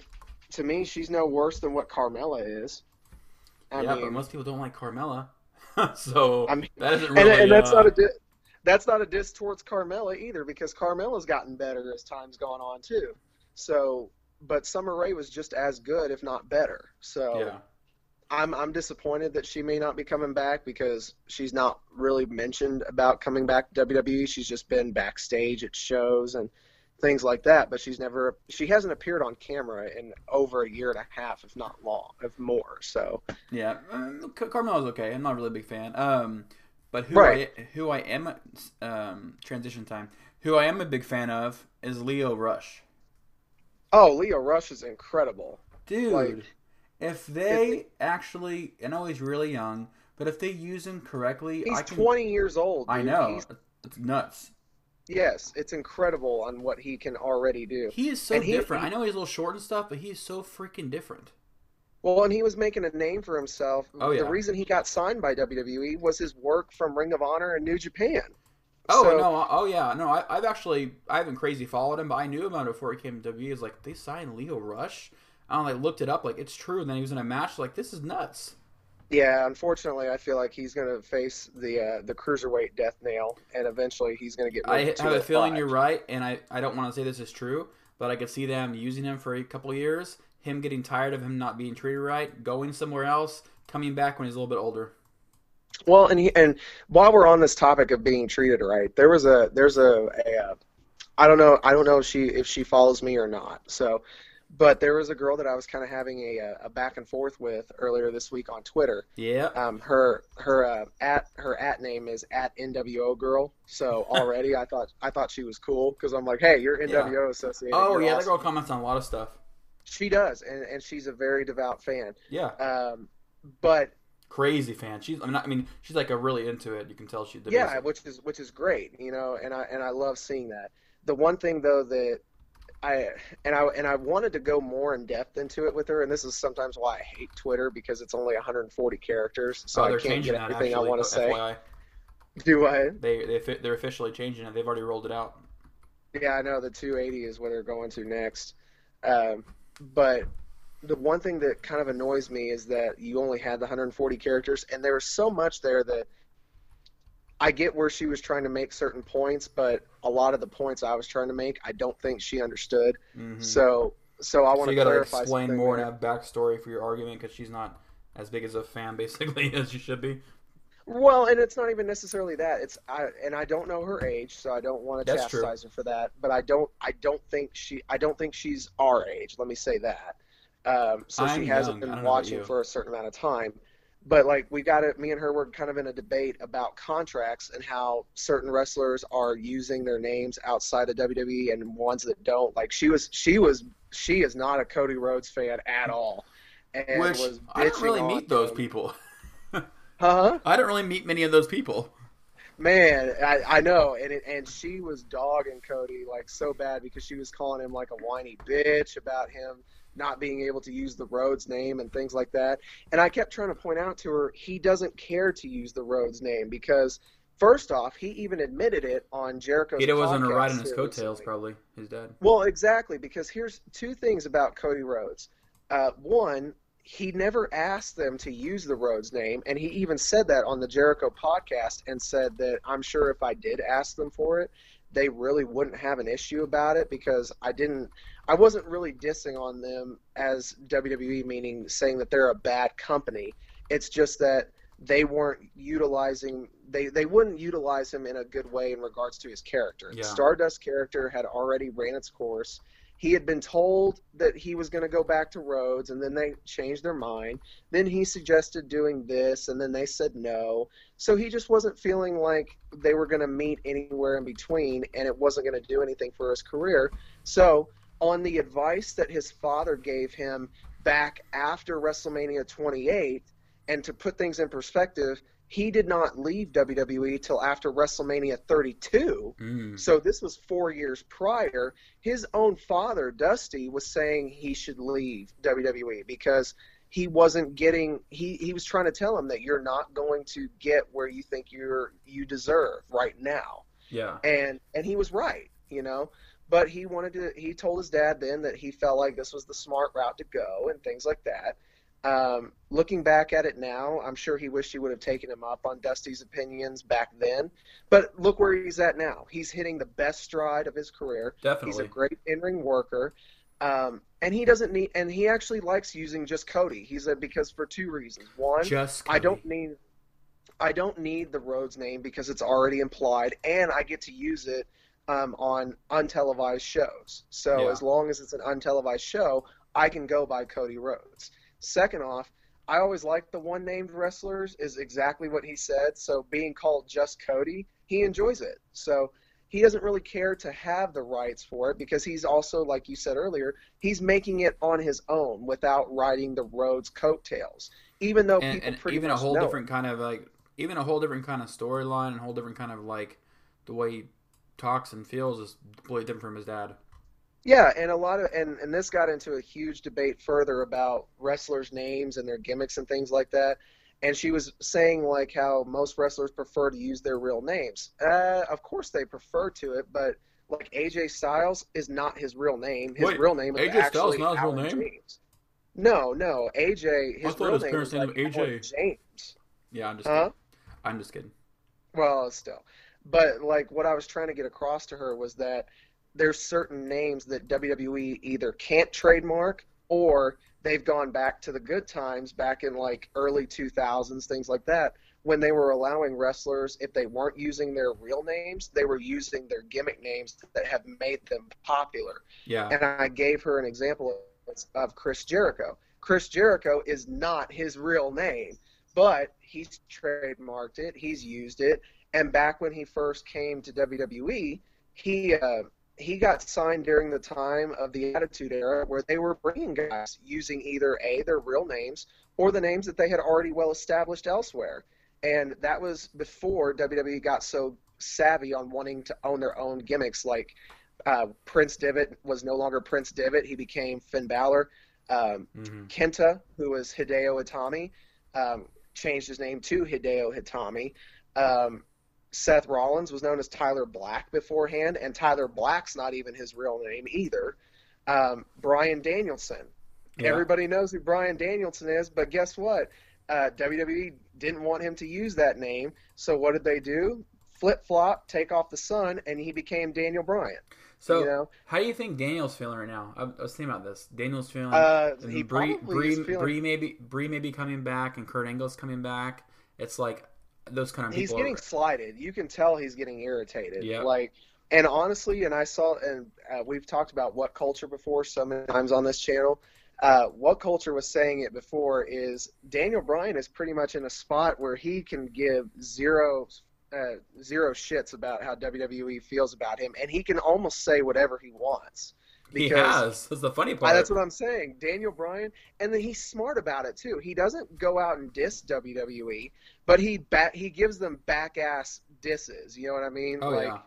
To me, she's no worse than what Carmella is. I yeah, mean, but most people don't like Carmella, so I mean, that isn't really. And, and that's uh... not a di- that's not a diss towards Carmella either, because Carmella's gotten better as time's gone on too. So, but Summer Rae was just as good, if not better. So, yeah. I'm I'm disappointed that she may not be coming back, because she's not really mentioned about coming back to W W E. She's just been backstage at shows and things like that, but she's never she hasn't appeared on camera in over a year and a half, if not long, if more. So yeah, um, Carmella's okay. I'm not really a big fan. Um, but who right. I, who I am um transition time. Who I am a big fan of is Lio Rush. Oh, Lio Rush is incredible, dude. Like, if they if, actually, I know he's really young, but if they use him correctly, he's I can, twenty years old. Dude. I know he's, it's nuts. Yes, it's incredible on what he can already do. He is so he, different. He, I know he's a little short and stuff, but he is so freaking different. Well, and he was making a name for himself. Oh, yeah. The reason he got signed by W W E was his work from Ring of Honor and New Japan. Oh, so, no. Oh, yeah. No, I, I've actually – I haven't crazy followed him, but I knew about it before he came to W W E. He was like, they signed Lio Rush? And I like, looked it up. Like, it's true. And then he was in a match. Like, this is nuts. Yeah, unfortunately, I feel like he's going to face the uh, the cruiserweight death nail, and eventually he's going to get rid of I have a feeling you're right, and I, I don't want to say this is true, but I could see them using him for a couple of years, him getting tired of him not being treated right, going somewhere else, coming back when he's a little bit older. Well, and he, and while we're on this topic of being treated right, there was a there's a, a I don't know I don't know if she if she follows me or not, so. But there was a girl that I was kind of having a, a back and forth with earlier this week on Twitter. Yeah. Um. Her her uh, at her at name is at N W O girl. So already I thought I thought she was cool, because I'm like, hey, you're N W O yeah. associated. Oh you're yeah, awesome. That girl comments on a lot of stuff. She does, and, and she's a very devout fan. Yeah. Um. But crazy fan. She's I mean I mean she's like a really into it. You can tell she. Yeah, basic. which is which is great. You know, and I and I love seeing that. The one thing though that. I and I and I wanted to go more in depth into it with her, and this is sometimes why I hate Twitter, because it's only one hundred forty characters, so oh, I can't get everything I want to say. F Y I. Do I? They they they're officially changing it. They've already rolled it out. Yeah, I know the two eighty is where they're going to next. Um, but the one thing that kind of annoys me is that you only had the one hundred forty characters, and there was so much there that. I get where she was trying to make certain points, but a lot of the points I was trying to make, I don't think she understood. Mm-hmm. So, so I want so you to gotta clarify. Explain more there. And have backstory for your argument, because she's not as big as a fan basically as you should be. Well, and it's not even necessarily that. It's I and I don't know her age, so I don't want to That's chastise true. her for that. But I don't, I don't think she, I don't think she's our age. Let me say that. Um, so I'm she hasn't young. been watching for a certain amount of time. But, like, we got it, me and her were kind of in a debate about contracts and how certain wrestlers are using their names outside of W W E and ones that don't. Like, she was, she was, she is not a Cody Rhodes fan at all. And Which, was I didn't really meet him. those people. Huh? I didn't really meet many of those people. Man, I, I know. And it, and she was dogging Cody, like, so bad, because she was calling him, like, a whiny bitch about him not being able to use the Rhodes name and things like that. And I kept trying to point out to her, he doesn't care to use the Rhodes name, because first off, he even admitted it on Jericho's podcast. He wasn't riding his coattails, probably, his dad. Well, exactly, because here's two things about Cody Rhodes. Uh, one, he never asked them to use the Rhodes name, and he even said that on the Jericho podcast, and said that I'm sure if I did ask them for it, they really wouldn't have an issue about it, because I didn't I wasn't really dissing on them as W W E, meaning saying that they're a bad company. It's just that they weren't utilizing they, they wouldn't utilize him in a good way in regards to his character. Yeah. The Stardust character had already ran its course. He had been told that he was going to go back to Rhodes, and then they changed their mind. Then he suggested doing this, and then they said no. So he just wasn't feeling like they were going to meet anywhere in between, and it wasn't going to do anything for his career. So on the advice that his father gave him back after WrestleMania twenty-eight, and to put things in perspective, he did not leave W W E till after WrestleMania thirty-two. Mm. So this was four years prior. His own father, Dusty, was saying he should leave W W E because he wasn't getting he, – he was trying to tell him that you're not going to get where you think you're you deserve right now. Yeah. And, and he was right, you know. But he wanted to – he told his dad then that he felt like this was the smart route to go and things like that. Um, looking back at it now, I'm sure he wished he would have taken him up on Dusty's opinions back then. But look where he's at now. He's hitting the best stride of his career. Definitely. He's a great in-ring worker. Um, and he doesn't need, and he actually likes using just Cody. He said, because for two reasons. One, just Cody. I don't need, I don't need the Rhodes name because it's already implied and I get to use it, um, on untelevised shows. So yeah. as long as it's an untelevised show, I can go by Cody Rhodes. Second off, I always like the one-named wrestlers is exactly what he said, so being called just Cody, he enjoys it. So he doesn't really care to have the rights for it because he's also, like you said earlier, he's making it on his own without riding the Rhodes coattails, even though and, people and pretty even much a whole know different it. kind of like even a whole different kind of storyline and a whole different kind of like the way he talks and feels is completely different from his dad. Yeah, and a lot of and, and this got into a huge debate further about wrestlers' names and their gimmicks and things like that. And she was saying like how most wrestlers prefer to use their real names. Uh, of course they prefer to it, but like A J Styles is not his real name. His Wait, real name is A J Styles not his real name? James. No, no, A J. His real his name is like A J James. Yeah, I'm just huh? kidding. I'm just kidding. Well, still, but like what I was trying to get across to her was that there's certain names that W W E either can't trademark or they've gone back to the good times back in like early two thousands, things like that, when they were allowing wrestlers, if they weren't using their real names, they were using their gimmick names that have made them popular. Yeah. And I gave her an example of Chris Jericho. Chris Jericho is not his real name, but he's trademarked it. He's used it. And back when he first came to W W E, he, uh, he got signed during the time of the Attitude Era where they were bringing guys using either A, their real names, or the names that they had already well established elsewhere. And that was before W W E got so savvy on wanting to own their own gimmicks, like uh, Prince Devitt was no longer Prince Devitt. He became Finn Balor. Um, mm-hmm. Kenta, who was Hideo Itami, um, changed his name to Hideo Itami. Um, Seth Rollins was known as Tyler Black beforehand, and Tyler Black's not even his real name either. Um, Bryan Danielson. Yeah. Everybody knows who Bryan Danielson is, but guess what? Uh, W W E didn't want him to use that name, so what did they do? Flip-flop, take off the sun, and he became Daniel Bryan. So you know? How do you think Daniel's feeling right now? I, I was thinking about this. Daniel's feeling uh, – Brie, Brie, feeling... Brie, may be, Brie may be coming back, and Kurt Angle's coming back. It's like – those kind of people. He's getting slighted. You can tell he's getting irritated. Yeah. Like, and honestly, and I saw, and uh, we've talked about What Culture before so many times on this channel. Uh, What Culture was saying it before is Daniel Bryan is pretty much in a spot where he can give zero, uh, zero shits about how W W E feels about him, and he can almost say whatever he wants. Because, he has. That's the funny part. Uh, that's what I'm saying. Daniel Bryan, and then he's smart about it too. He doesn't go out and diss W W E, but he ba- he gives them back ass disses. You know what I mean? Oh, like, yeah.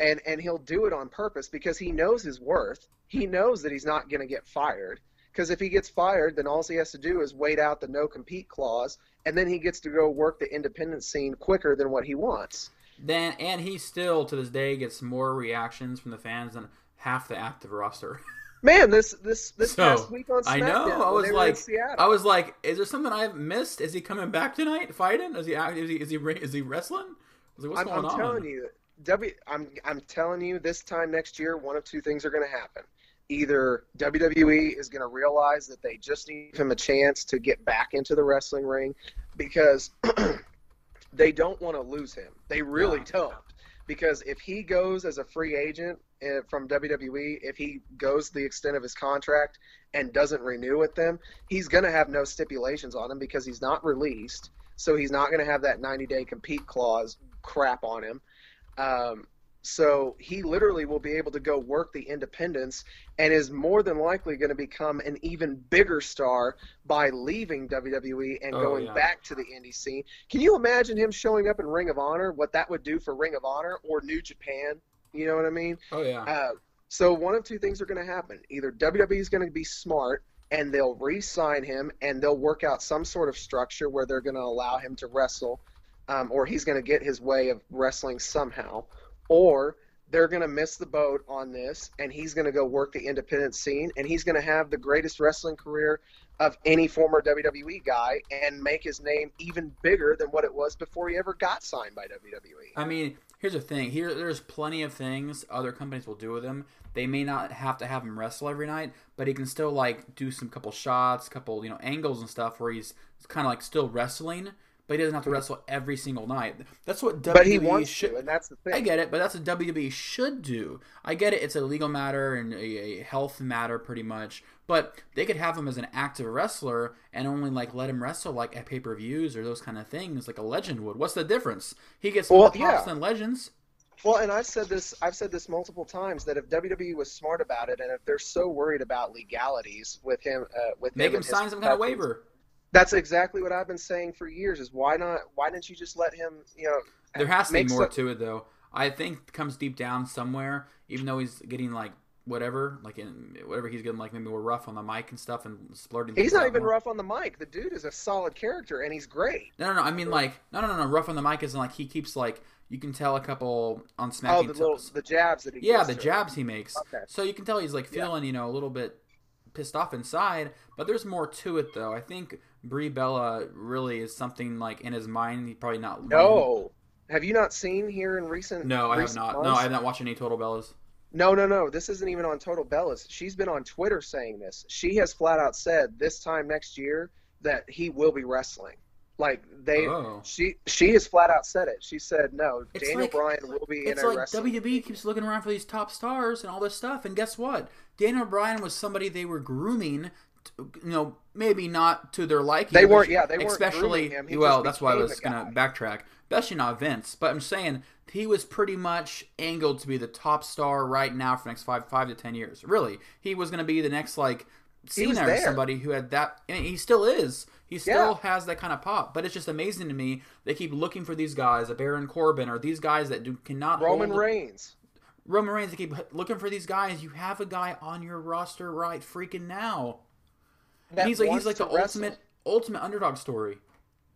And and he'll do it on purpose because he knows his worth. He knows that he's not going to get fired. Because if he gets fired, then all he has to do is wait out the no compete clause, and then he gets to go work the independent scene quicker than what he wants. Then and he still to this day gets more reactions from the fans than half the active roster. Man, this this this so, past week on SmackDown, I know. I was like, I was like, is there something I've missed? Is he coming back tonight? Fighting? Is he is he is he, is he wrestling? I was like, what's I'm, going I'm on? I'm telling you, W. I'm I'm telling you, this time next year, one of two things are going to happen. Either W W E is going to realize that they just need him a chance to get back into the wrestling ring because they don't want to lose him. They really yeah. don't. Because if he goes as a free agent from W W E, if he goes the extent of his contract and doesn't renew with them, he's going to have no stipulations on him because he's not released. So he's not going to have that ninety-day compete clause crap on him. Um, So he literally will be able to go work the independents and is more than likely going to become an even bigger star by leaving W W E and oh, going yeah. back to the indie scene. Can you imagine him showing up in Ring of Honor, what that would do for Ring of Honor or New Japan? You know what I mean? Oh, yeah. Uh, so one of two things are going to happen. Either W W E is going to be smart and they'll re-sign him and they'll work out some sort of structure where they're going to allow him to wrestle, um, or he's going to get his way of wrestling somehow. Or they're going to miss the boat on this, and he's going to go work the independent scene, and he's going to have the greatest wrestling career of any former W W E guy and make his name even bigger than what it was before he ever got signed by W W E. I mean, here's the thing. Here, there's plenty of things other companies will do with him. They may not have to have him wrestle every night, but he can still, like, do some couple shots, couple, you know, angles and stuff where he's kind of, like, still wrestling. But he doesn't have to wrestle every single night. That's what W W E but he wants should. To, and that's the thing. I get it, but that's what W W E should do. I get it. It's a legal matter and a health matter, pretty much. But they could have him as an active wrestler and only like let him wrestle like at pay-per-views or those kind of things, like a legend would. What's the difference? He gets more well, pops yeah. than legends. Well, and I've said this. I've said this multiple times that if W W E was smart about it, and if they're so worried about legalities with him, uh, with make him, him sign some kind of waiver. That's exactly what I've been saying for years. Is why not? Why didn't you just let him? You know, there has to be more to it, though. I think it comes deep down somewhere. Even though he's getting like whatever, like in whatever he's getting, like maybe we're rough on the mic and stuff, and splurting. He's not even rough on the mic. The dude is a solid character, and he's great. No, no, no. I mean, like, no, no, no. Rough on the mic isn't like he keeps like. You can tell a couple on SmackDown. Oh, the little the jabs that he. Yeah, the jabs he makes. Okay. So you can tell he's like feeling, you know, a little bit pissed off inside, but there's more to it though. I think Brie Bella really is something like in his mind. He probably not. No, learned. Have you not seen here in recent? No, I recent have not. Months? No, I have not watched any Total Bellas. No, no, no. This isn't even on Total Bellas. She's been on Twitter saying this. She has flat out said this time next year that he will be wrestling. Like they, oh. she she has flat out said it. She said no. It's Daniel like, Bryan will be in a like wrestling. It's like W W E keeps looking around for these top stars and all this stuff, and guess what? Daniel Bryan was somebody they were grooming. To, you know, maybe not to their liking. They weren't. Which, yeah, they weren't. Especially him. Well, that's why I was gonna backtrack. Especially not Vince, but I'm saying he was pretty much angled to be the top star right now for the next five five to ten years. Really, he was gonna be the next like. Cena or somebody who had that, and he still is. He still yeah. has that kind of pop, but it's just amazing to me. They keep looking for these guys, a Baron Corbin, or these guys that do cannot. Roman hold, Reigns. Roman Reigns. They keep looking for these guys. You have a guy on your roster right freaking now. That and he's like he's like the wrestle. ultimate ultimate underdog story.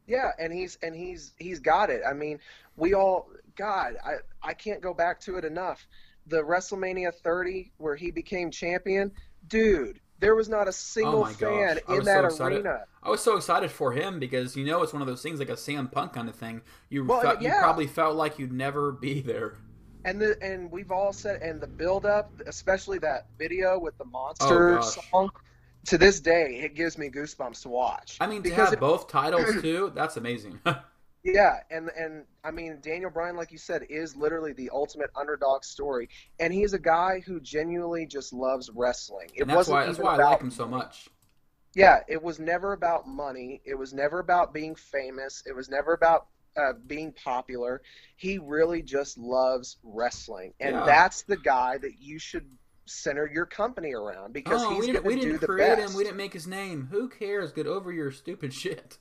Yeah, and he's and he's he's got it. I mean, we all. God, I I can't go back to it enough. The WrestleMania thirty where he became champion, dude. There was not a single oh fan in that so arena. I was so excited for him because, you know, it's one of those things like a Sam Punk kind of thing. You, well, felt, yeah. you probably felt like you'd never be there. And the and we've all said, and the build-up, especially that video with the monster oh song, to this day, it gives me goosebumps to watch. I mean, because to have it, both titles, too, that's amazing. Yeah, and, and I mean, Daniel Bryan, like you said, is literally the ultimate underdog story. And he's a guy who genuinely just loves wrestling. It and that's wasn't why, that's why about, I like him so much. Yeah, it was never about money. It was never about being famous. It was never about uh, being popular. He really just loves wrestling. And yeah. that's the guy that you should center your company around because oh, he's going to do the best. We didn't create him. We didn't make his name. Who cares? Get over your stupid shit.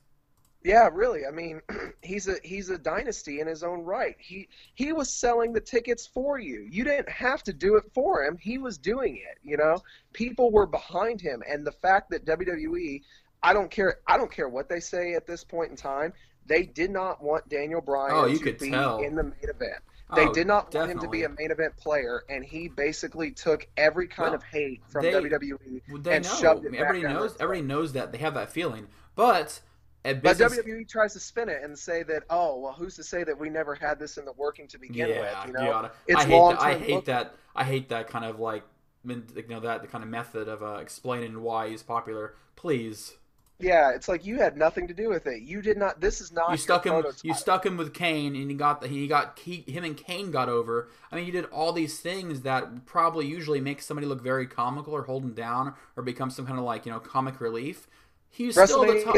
Yeah, really. I mean, he's a he's a dynasty in his own right. He he was selling the tickets for you. You didn't have to do it for him. He was doing it, you know. People were behind him, and the fact that W W E, I don't care I don't care what they say at this point in time, they did not want Daniel Bryan oh, you to could be tell. in the main event. They oh, did not want definitely. him to be a main event player, and he basically took every kind well, of hate from they, W W E they and know. shoved it everybody back knows, Everybody knows that. They have that feeling. But... Business... But W W E tries to spin it and say that, oh, well, who's to say that we never had this in the working to begin yeah, with? You know, yeah. it's I hate, that. I hate that. I hate that kind of like, you know, that kind of method of uh, explaining why he's popular. Please. Yeah, it's like you had nothing to do with it. You did not. This is not. You stuck him. Prototype. You stuck him with Kane, and he got the. He got he, him and Kane got over. I mean, you did all these things that probably usually make somebody look very comical or hold him down or become some kind of like you know comic relief. He's still the top.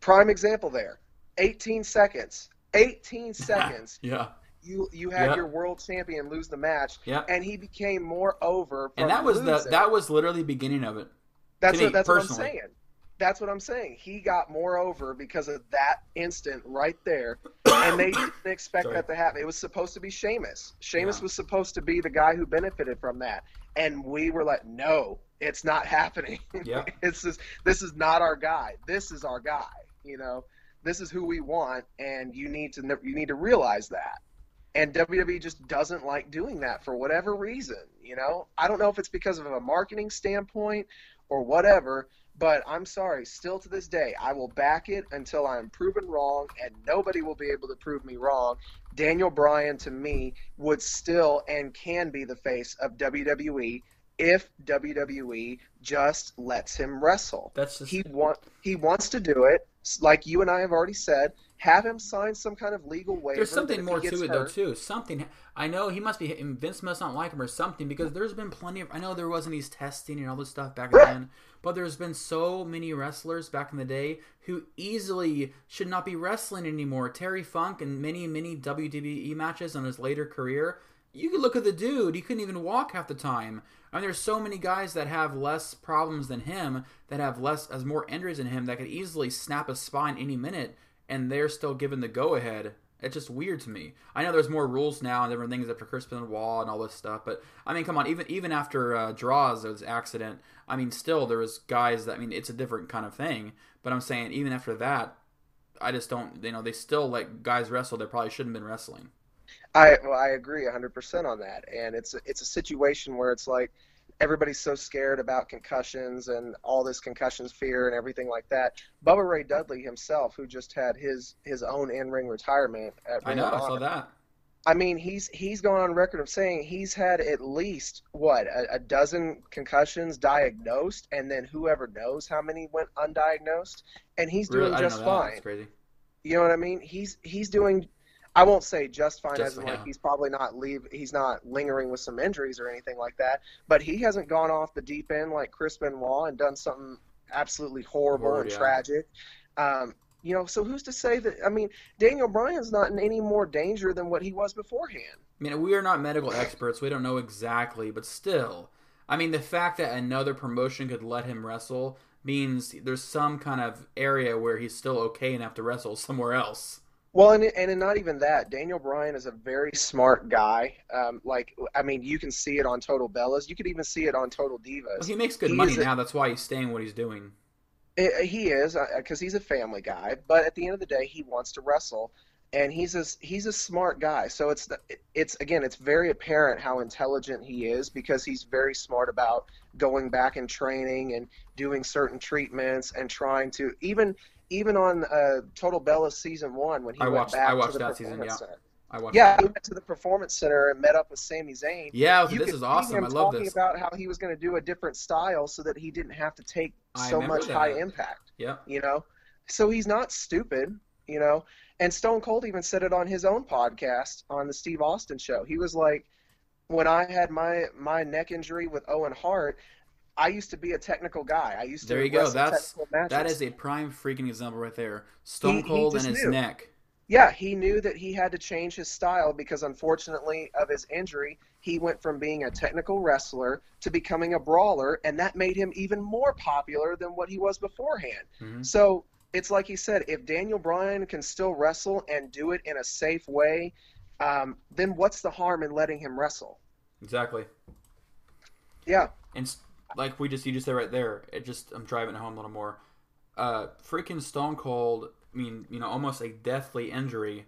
Prime example there. eighteen seconds. eighteen seconds. Yeah. you you had yep. your world champion lose the match, yep. and he became more over. From and that was losing. the that was literally the beginning of it. That's what, me, that's personally. what I'm saying. That's what I'm saying. He got more over because of that instant right there, and they didn't expect Sorry. that to happen. It was supposed to be Sheamus. Sheamus yeah. was supposed to be the guy who benefited from that, and we were like, no, it's not happening. Yeah, it's just, this is not our guy. This is our guy. You know, this is who we want, and you need to you need to realize that. And W W E just doesn't like doing that for whatever reason. You know, I don't know if it's because of a marketing standpoint or whatever, but I'm sorry, still to this day, I will back it until I'm proven wrong, and nobody will be able to prove me wrong. Daniel Bryan, to me, would still and can be the face of W W E if W W E just lets him wrestle. That's just... he want he wants to do it. Like you and I have already said, have him sign some kind of legal waiver. There's something more to it, hurt. though, too. Something. I know he must be – Vince must not like him or something, because there's been plenty of – I know there wasn't these testing and all this stuff back then, but there's been so many wrestlers back in the day who easily should not be wrestling anymore. Terry Funk and many, many W W E matches on his later career. You could look at the dude. He couldn't even walk half the time. I mean, there's so many guys that have less problems than him, that have less, as more injuries than him, that could easily snap a spine any minute, and they're still given the go-ahead. It's just weird to me. I know there's more rules now and different things after Crispin Wall and all this stuff, but I mean, come on, even even after uh, draws, there was accident. I mean, still there was guys that, I mean, it's a different kind of thing. But I'm saying, even after that, I just don't. You know, they still let guys wrestle that probably shouldn't have been wrestling. I well, I agree one hundred percent on that, and it's it's a situation where it's like everybody's so scared about concussions and all this concussions fear and everything like that. Bubba Ray Dudley himself, who just had his his own in-ring retirement. At I know, I saw that. I mean, he's he's gone on record of saying he's had at least what a, a dozen concussions diagnosed, and then whoever knows how many went undiagnosed, and he's doing really? just I didn't know that. fine. That's crazy. You know what I mean? He's he's doing. I won't say just fine, just, as in yeah. like he's probably not leave. He's not lingering with some injuries or anything like that. But he hasn't gone off the deep end like Chris Benoit and done something absolutely horrible oh, and yeah. tragic. Um, you know, so who's to say that? I mean, Daniel Bryan's not in any more danger than what he was beforehand. I mean, we are not medical experts. We don't know exactly, but still, I mean, the fact that another promotion could let him wrestle means there's some kind of area where he's still okay and have to wrestle somewhere else. Well, and and not even that. Daniel Bryan is a very smart guy. Um, like, I mean, you can see it on Total Bellas. You could even see it on Total Divas. Well, he makes good he money now. A, that's why he's staying what he's doing. It, he is, because he's a family guy. But at the end of the day, he wants to wrestle, and he's a he's a smart guy. So it's it's again, it's very apparent how intelligent he is, because he's very smart about going back and training and doing certain treatments and trying to even. Even on uh, Total Bellas season one, when he I went watched, back I watched to the that performance season, yeah. center, I watched yeah, that. he went to the performance center and met up with Sami Zayn. Yeah, you this is awesome. I love this. Talking about how he was going to do a different style so that he didn't have to take I so much that. high impact. Yeah, you know, so he's not stupid, you know. And Stone Cold even said it on his own podcast on the Steve Austin show. He was like, "When I had my my neck injury with Owen Hart, I used to be a technical guy. I used to." There you go. That's that is a prime freaking example right there. Stone Cold and his neck. Yeah, he knew that he had to change his style because, unfortunately, of his injury, he went from being a technical wrestler to becoming a brawler, and that made him even more popular than what he was beforehand. Mm-hmm. So it's like he said, if Daniel Bryan can still wrestle and do it in a safe way, um, then what's the harm in letting him wrestle? Exactly. Yeah. And. Like we just you just said right there, it just I'm driving it home a little more. Uh, freaking Stone Cold, I mean, you know, almost a deathly injury,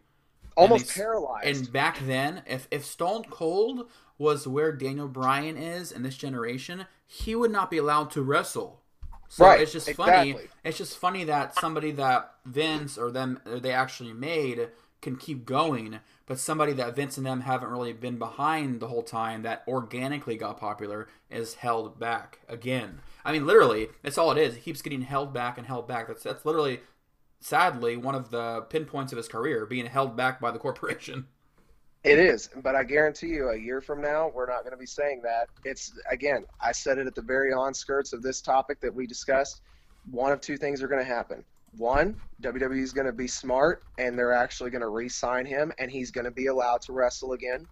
almost and they, paralyzed. And back then, if if Stone Cold was where Daniel Bryan is in this generation, he would not be allowed to wrestle. So right, it's just exactly. funny. It's just funny that somebody that Vince or them or they actually made can keep going, but somebody that Vince and them haven't really been behind the whole time that organically got popular is held back again. I mean, literally, that's all it is. He keeps getting held back and held back. That's that's literally, sadly, one of the pinpoints of his career, being held back by the corporation. It is, but I guarantee you a year from now, we're not going to be saying that. It's, again, I said it at the very onskirts of this topic that we discussed. One of two things are going to happen. one, W W E is going to be smart and they're actually going to re-sign him and he's going to be allowed to wrestle again,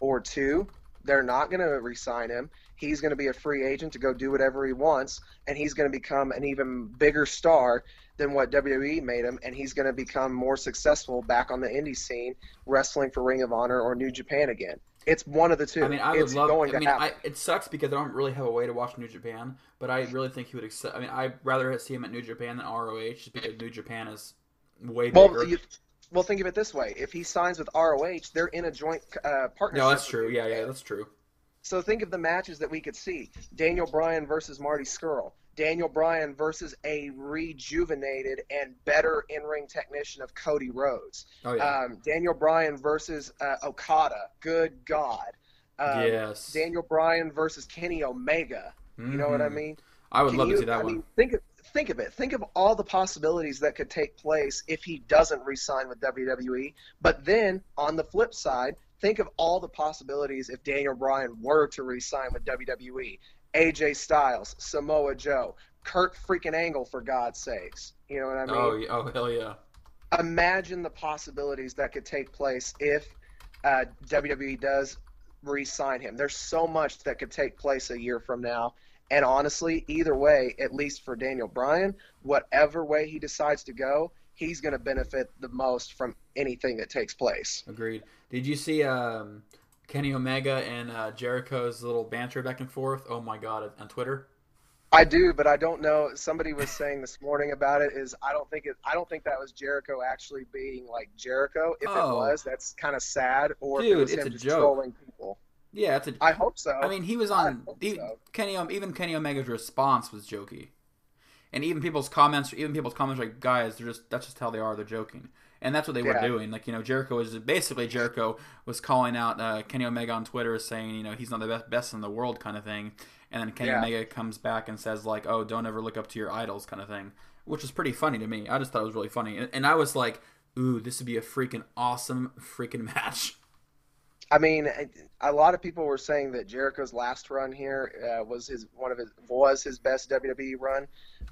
or two, they're not going to re-sign him. He's going to be a free agent to go do whatever he wants, and he's going to become an even bigger star than what W W E made him, and he's going to become more successful back on the indie scene, wrestling for Ring of Honor or New Japan again. It's one of the two. I mean, I would it's love. Going I mean, I, it sucks because I don't really have a way to watch New Japan, but I really think he would accept. I mean, I'd rather see him at New Japan than R O H, just because New Japan is way bigger. Well, you, well, think of it this way: if he signs with R O H, they're in a joint uh, partnership. No, that's true. Yeah, yeah, that's true. So think of the matches that we could see: Daniel Bryan versus Marty Scurll, Daniel Bryan versus a rejuvenated and better in-ring technician of Cody Rhodes. Oh, yeah. um, Daniel Bryan versus uh, Okada. Good God. Um, yes. Daniel Bryan versus Kenny Omega. Mm-hmm. You know what I mean? I would Can love you, to see that I one. Mean, think, of, think of it. Think of all the possibilities that could take place if he doesn't re-sign with W W E. But then, on the flip side, think of all the possibilities if Daniel Bryan were to re-sign with W W E. A J Styles, Samoa Joe, Kurt freaking Angle, for God's sakes. You know what I mean? Oh, oh hell yeah. Imagine the possibilities that could take place if uh, W W E does re-sign him. There's so much that could take place a year from now. And honestly, either way, at least for Daniel Bryan, whatever way he decides to go, he's going to benefit the most from anything that takes place. Agreed. Did you see... Um... Kenny Omega and uh, Jericho's little banter back and forth? Oh my God, on Twitter. I do, but I don't know. Somebody was saying this morning about it. Is I don't think it. I don't think that was Jericho actually being like Jericho. If oh. it was, that's kind of sad. Or dude, if it was it's him a joke. Trolling people. Yeah, it's a. I hope so. I mean, he was on he, so. Kenny. Um, even Kenny Omega's response was jokey, and even people's comments. Even people's comments like, guys, they're just that's just how they are. They're joking. And that's what they yeah. were doing. Like, you know, Jericho was basically Jericho was calling out uh, Kenny Omega on Twitter, saying, you know, he's not the best, best in the world kind of thing. And then Kenny yeah. Omega comes back and says, like, oh, don't ever look up to your idols kind of thing, which was pretty funny to me. I just thought it was really funny. And, and I was like, ooh, this would be a freaking awesome freaking match. I mean, a lot of people were saying that Jericho's last run here uh, was his one of his was his best W W E run.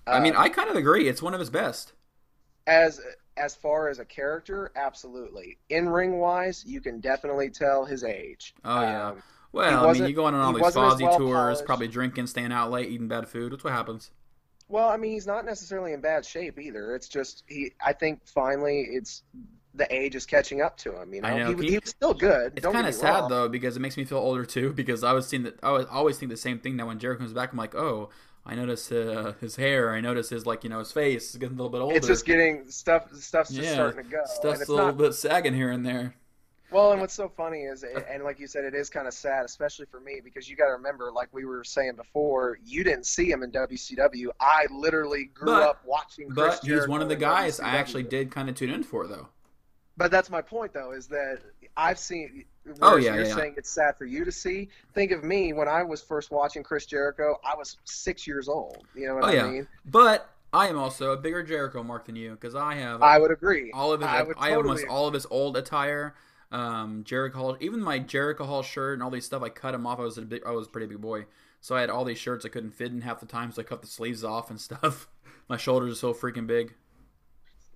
Uh, I mean, I kind of agree. It's one of his best. As As far as a character, absolutely. In-ring wise, you can definitely tell his age. Oh, yeah. Um, well, I mean, you go on all these Fozzy well tours, polished. Probably drinking, staying out late, eating bad food. That's what happens. Well, I mean, he's not necessarily in bad shape either. It's just he. I think finally it's the age is catching up to him. You know, I know. He, he, he was still good. It's kind of sad, wrong. though, because it makes me feel older, too, because I was seeing that, I was always think the same thing that when Jericho comes back, I'm like, oh, I notice uh, his hair. I notice his, like, you know, his face is getting a little bit older. It's just getting stuff. Stuff's just yeah, starting to go. Stuff's it's a little not... bit sagging here and there. Well, and what's so funny is, it, and like you said, it is kind of sad, especially for me, because you got to remember, like we were saying before, you didn't see him in W C W. I literally grew but, up watching. But Chris Jericho he's one of the guys W C W. I actually did kind of tune in for, though. But that's my point, though, is that I've seen. Oh yeah, you're yeah. saying it's sad for you to see. Think of me when I was first watching Chris Jericho. I was six years old. You know what oh, I yeah. mean? But I am also a bigger Jericho mark than you because I have. I would agree. All of his, I, would I totally almost agree. all of his old attire, um, Jericho Hall, even my Jericho Hall shirt and all these stuff. I cut him off. I was a big, I was a pretty big boy, so I had all these shirts I couldn't fit in half the time, so I cut the sleeves off and stuff. My shoulders are so freaking big.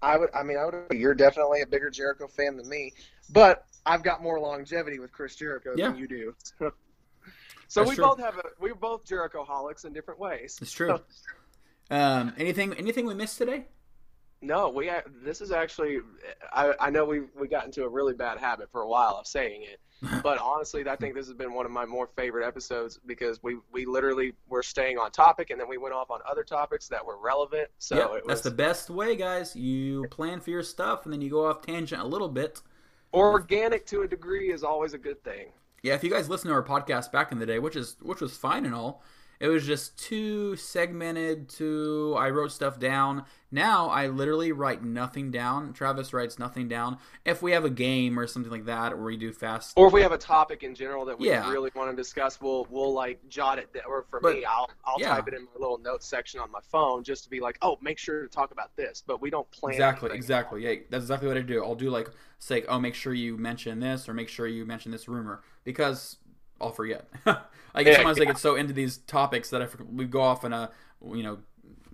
I would. I mean, I would. You're definitely a bigger Jericho fan than me, but I've got more longevity with Chris Jericho yeah. than you do. so That's we true. both have a. We're both Jericho-holics in different ways. It's true. um, anything? Anything we missed today? No, we. This is actually. I, I know we we got into a really bad habit for a while of saying it, but honestly, I think this has been one of my more favorite episodes because we we literally were staying on topic and then we went off on other topics that were relevant. So yep, it was, that's the best way, guys. You plan for your stuff and then you go off tangent a little bit. Organic to a degree is always a good thing. Yeah, if you guys listen to our podcast back in the day, which is which was fine and all. It was just too segmented, too, I wrote stuff down. Now I literally write nothing down. Travis writes nothing down. If we have a game or something like that where we do fast. Or if we have a topic in general that we yeah. really want to discuss, we'll, we'll like, jot it down. Or for but, me, I'll, I'll yeah. type it in my little notes section on my phone just to be like, oh, make sure to talk about this. But we don't plan Exactly, exactly. Out. Yeah, that's exactly what I do. I'll do like, say, oh, make sure you mention this or make sure you mention this rumor. Because... I'll forget. I guess sometimes yeah. I get so into these topics that I we go off on a you know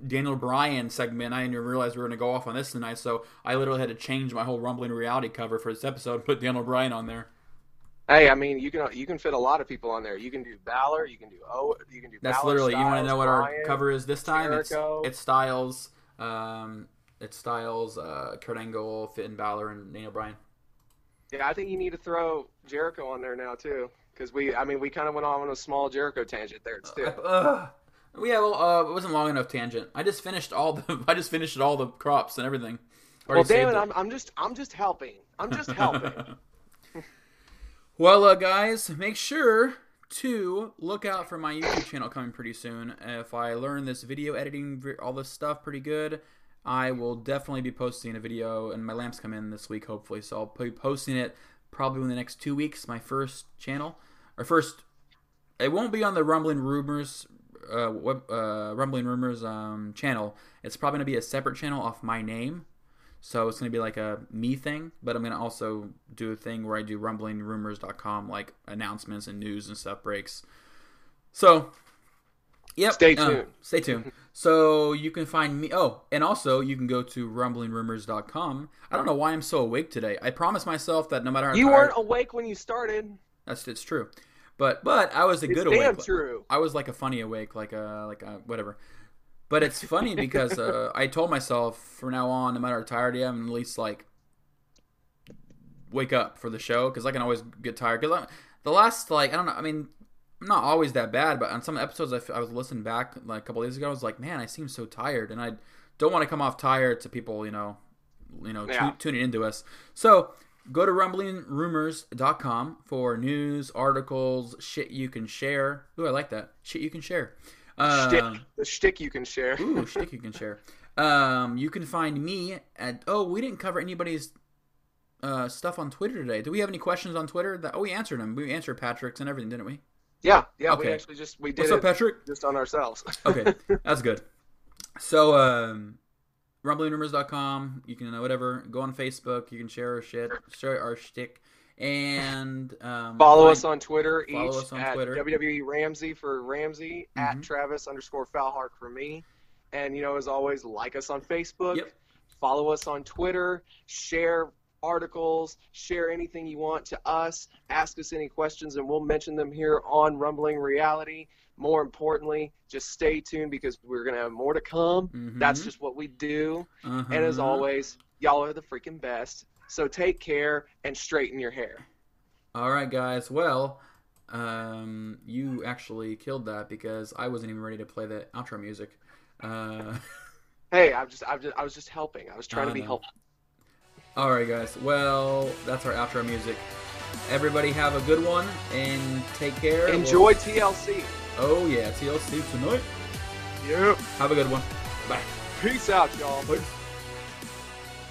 Daniel Bryan segment. I didn't even realize we were going to go off on this tonight, so I literally had to change my whole Rumbling Reality cover for this episode and put Daniel Bryan on there. Hey, I mean, you can you can fit a lot of people on there. You can do Balor, you can do O, you can do. That's Balor, literally. Styles, you want to know what Bryan, our cover is this time? It's, it's Styles, um, it's Styles, uh, Kurt Angle, Finn Balor, and Daniel Bryan. Yeah, I think you need to throw Jericho on there now too, because we, I mean, we kind of went off on a small Jericho tangent there too. Uh, uh, yeah, well, uh, it wasn't long enough tangent. I just finished all the, I just finished all the crops and everything. Already well, damn it, I'm, I'm just, I'm just helping. I'm just helping. Well, uh, guys, make sure to look out for my YouTube channel coming pretty soon. If I learn this video editing, all this stuff pretty good, I will definitely be posting a video, and my lamps come in this week, hopefully, so I'll be posting it probably in the next two weeks, my first channel, or first, it won't be on the Rumbling Rumors, uh, web, uh, Rumbling Rumors um, channel. It's probably going to be a separate channel off my name. So it's going to be like a me thing, but I'm going to also do a thing where I do rumbling rumors dot com, like announcements and news and stuff breaks. So, yep. Stay tuned. Uh, stay tuned. So you can find me. Oh, and also you can go to rumbling rumors dot com. I don't know why I'm so awake today. I promised myself that no matter how you tired, weren't awake when you started. That's it's true. But but I was a it's good damn awake. True. I was like a funny awake, like a like a whatever. But it's funny because uh, I told myself from now on, no matter how tired I am, at least like wake up for the show, because I can always get tired. Because the last like I don't know, I mean, I'm not always that bad, but on some episodes I, f I was listening back like a couple of days ago, I was like, man, I seem so tired, and I don't want to come off tired to people, you know, you know, yeah. tuning into us. So go to rumbling rumors dot com for news, articles, shit you can share. Ooh, I like that, shit you can share. Uh, shtick. The shtick you can share. Ooh, shtick you can share. Um, you can find me at. Oh, we didn't cover anybody's uh, stuff on Twitter today. Do we have any questions on Twitter? That oh, we answered them. We answered Patrick's and everything, didn't we? Yeah, yeah. Okay. We actually just we did. What's up, Patrick? Just on ourselves. Okay, that's good. So, um, rumbling rumors dot com. You can uh, whatever. Go on Facebook. You can share our shit. Share our shtick. And um, follow us on Twitter. Follow us on Twitter. W W E Ramsey for Ramsey, mm-hmm. at Travis underscore Falhart for me. And, you know, as always, like us on Facebook. Yep. Follow us on Twitter. Share articles. Share anything you want to us. Ask us any questions, and we'll mention them here on Rumbling Reality. More importantly, just stay tuned because we're going to have more to come. Mm-hmm. That's just what we do. Uh-huh. And as always, y'all are the freaking best. So take care and straighten your hair. All right, guys. Well, um, you actually killed that because I wasn't even ready to play the outro music. Uh, hey, I'm just, I'm just, I was just helping. I was trying I to be know. helpful. All right, guys. Well, that's our outro music. Everybody have a good one and take care. Enjoy we'll... T L C. Oh, yeah. T L C tonight. Yep. Have a good one. Bye. Peace out, y'all.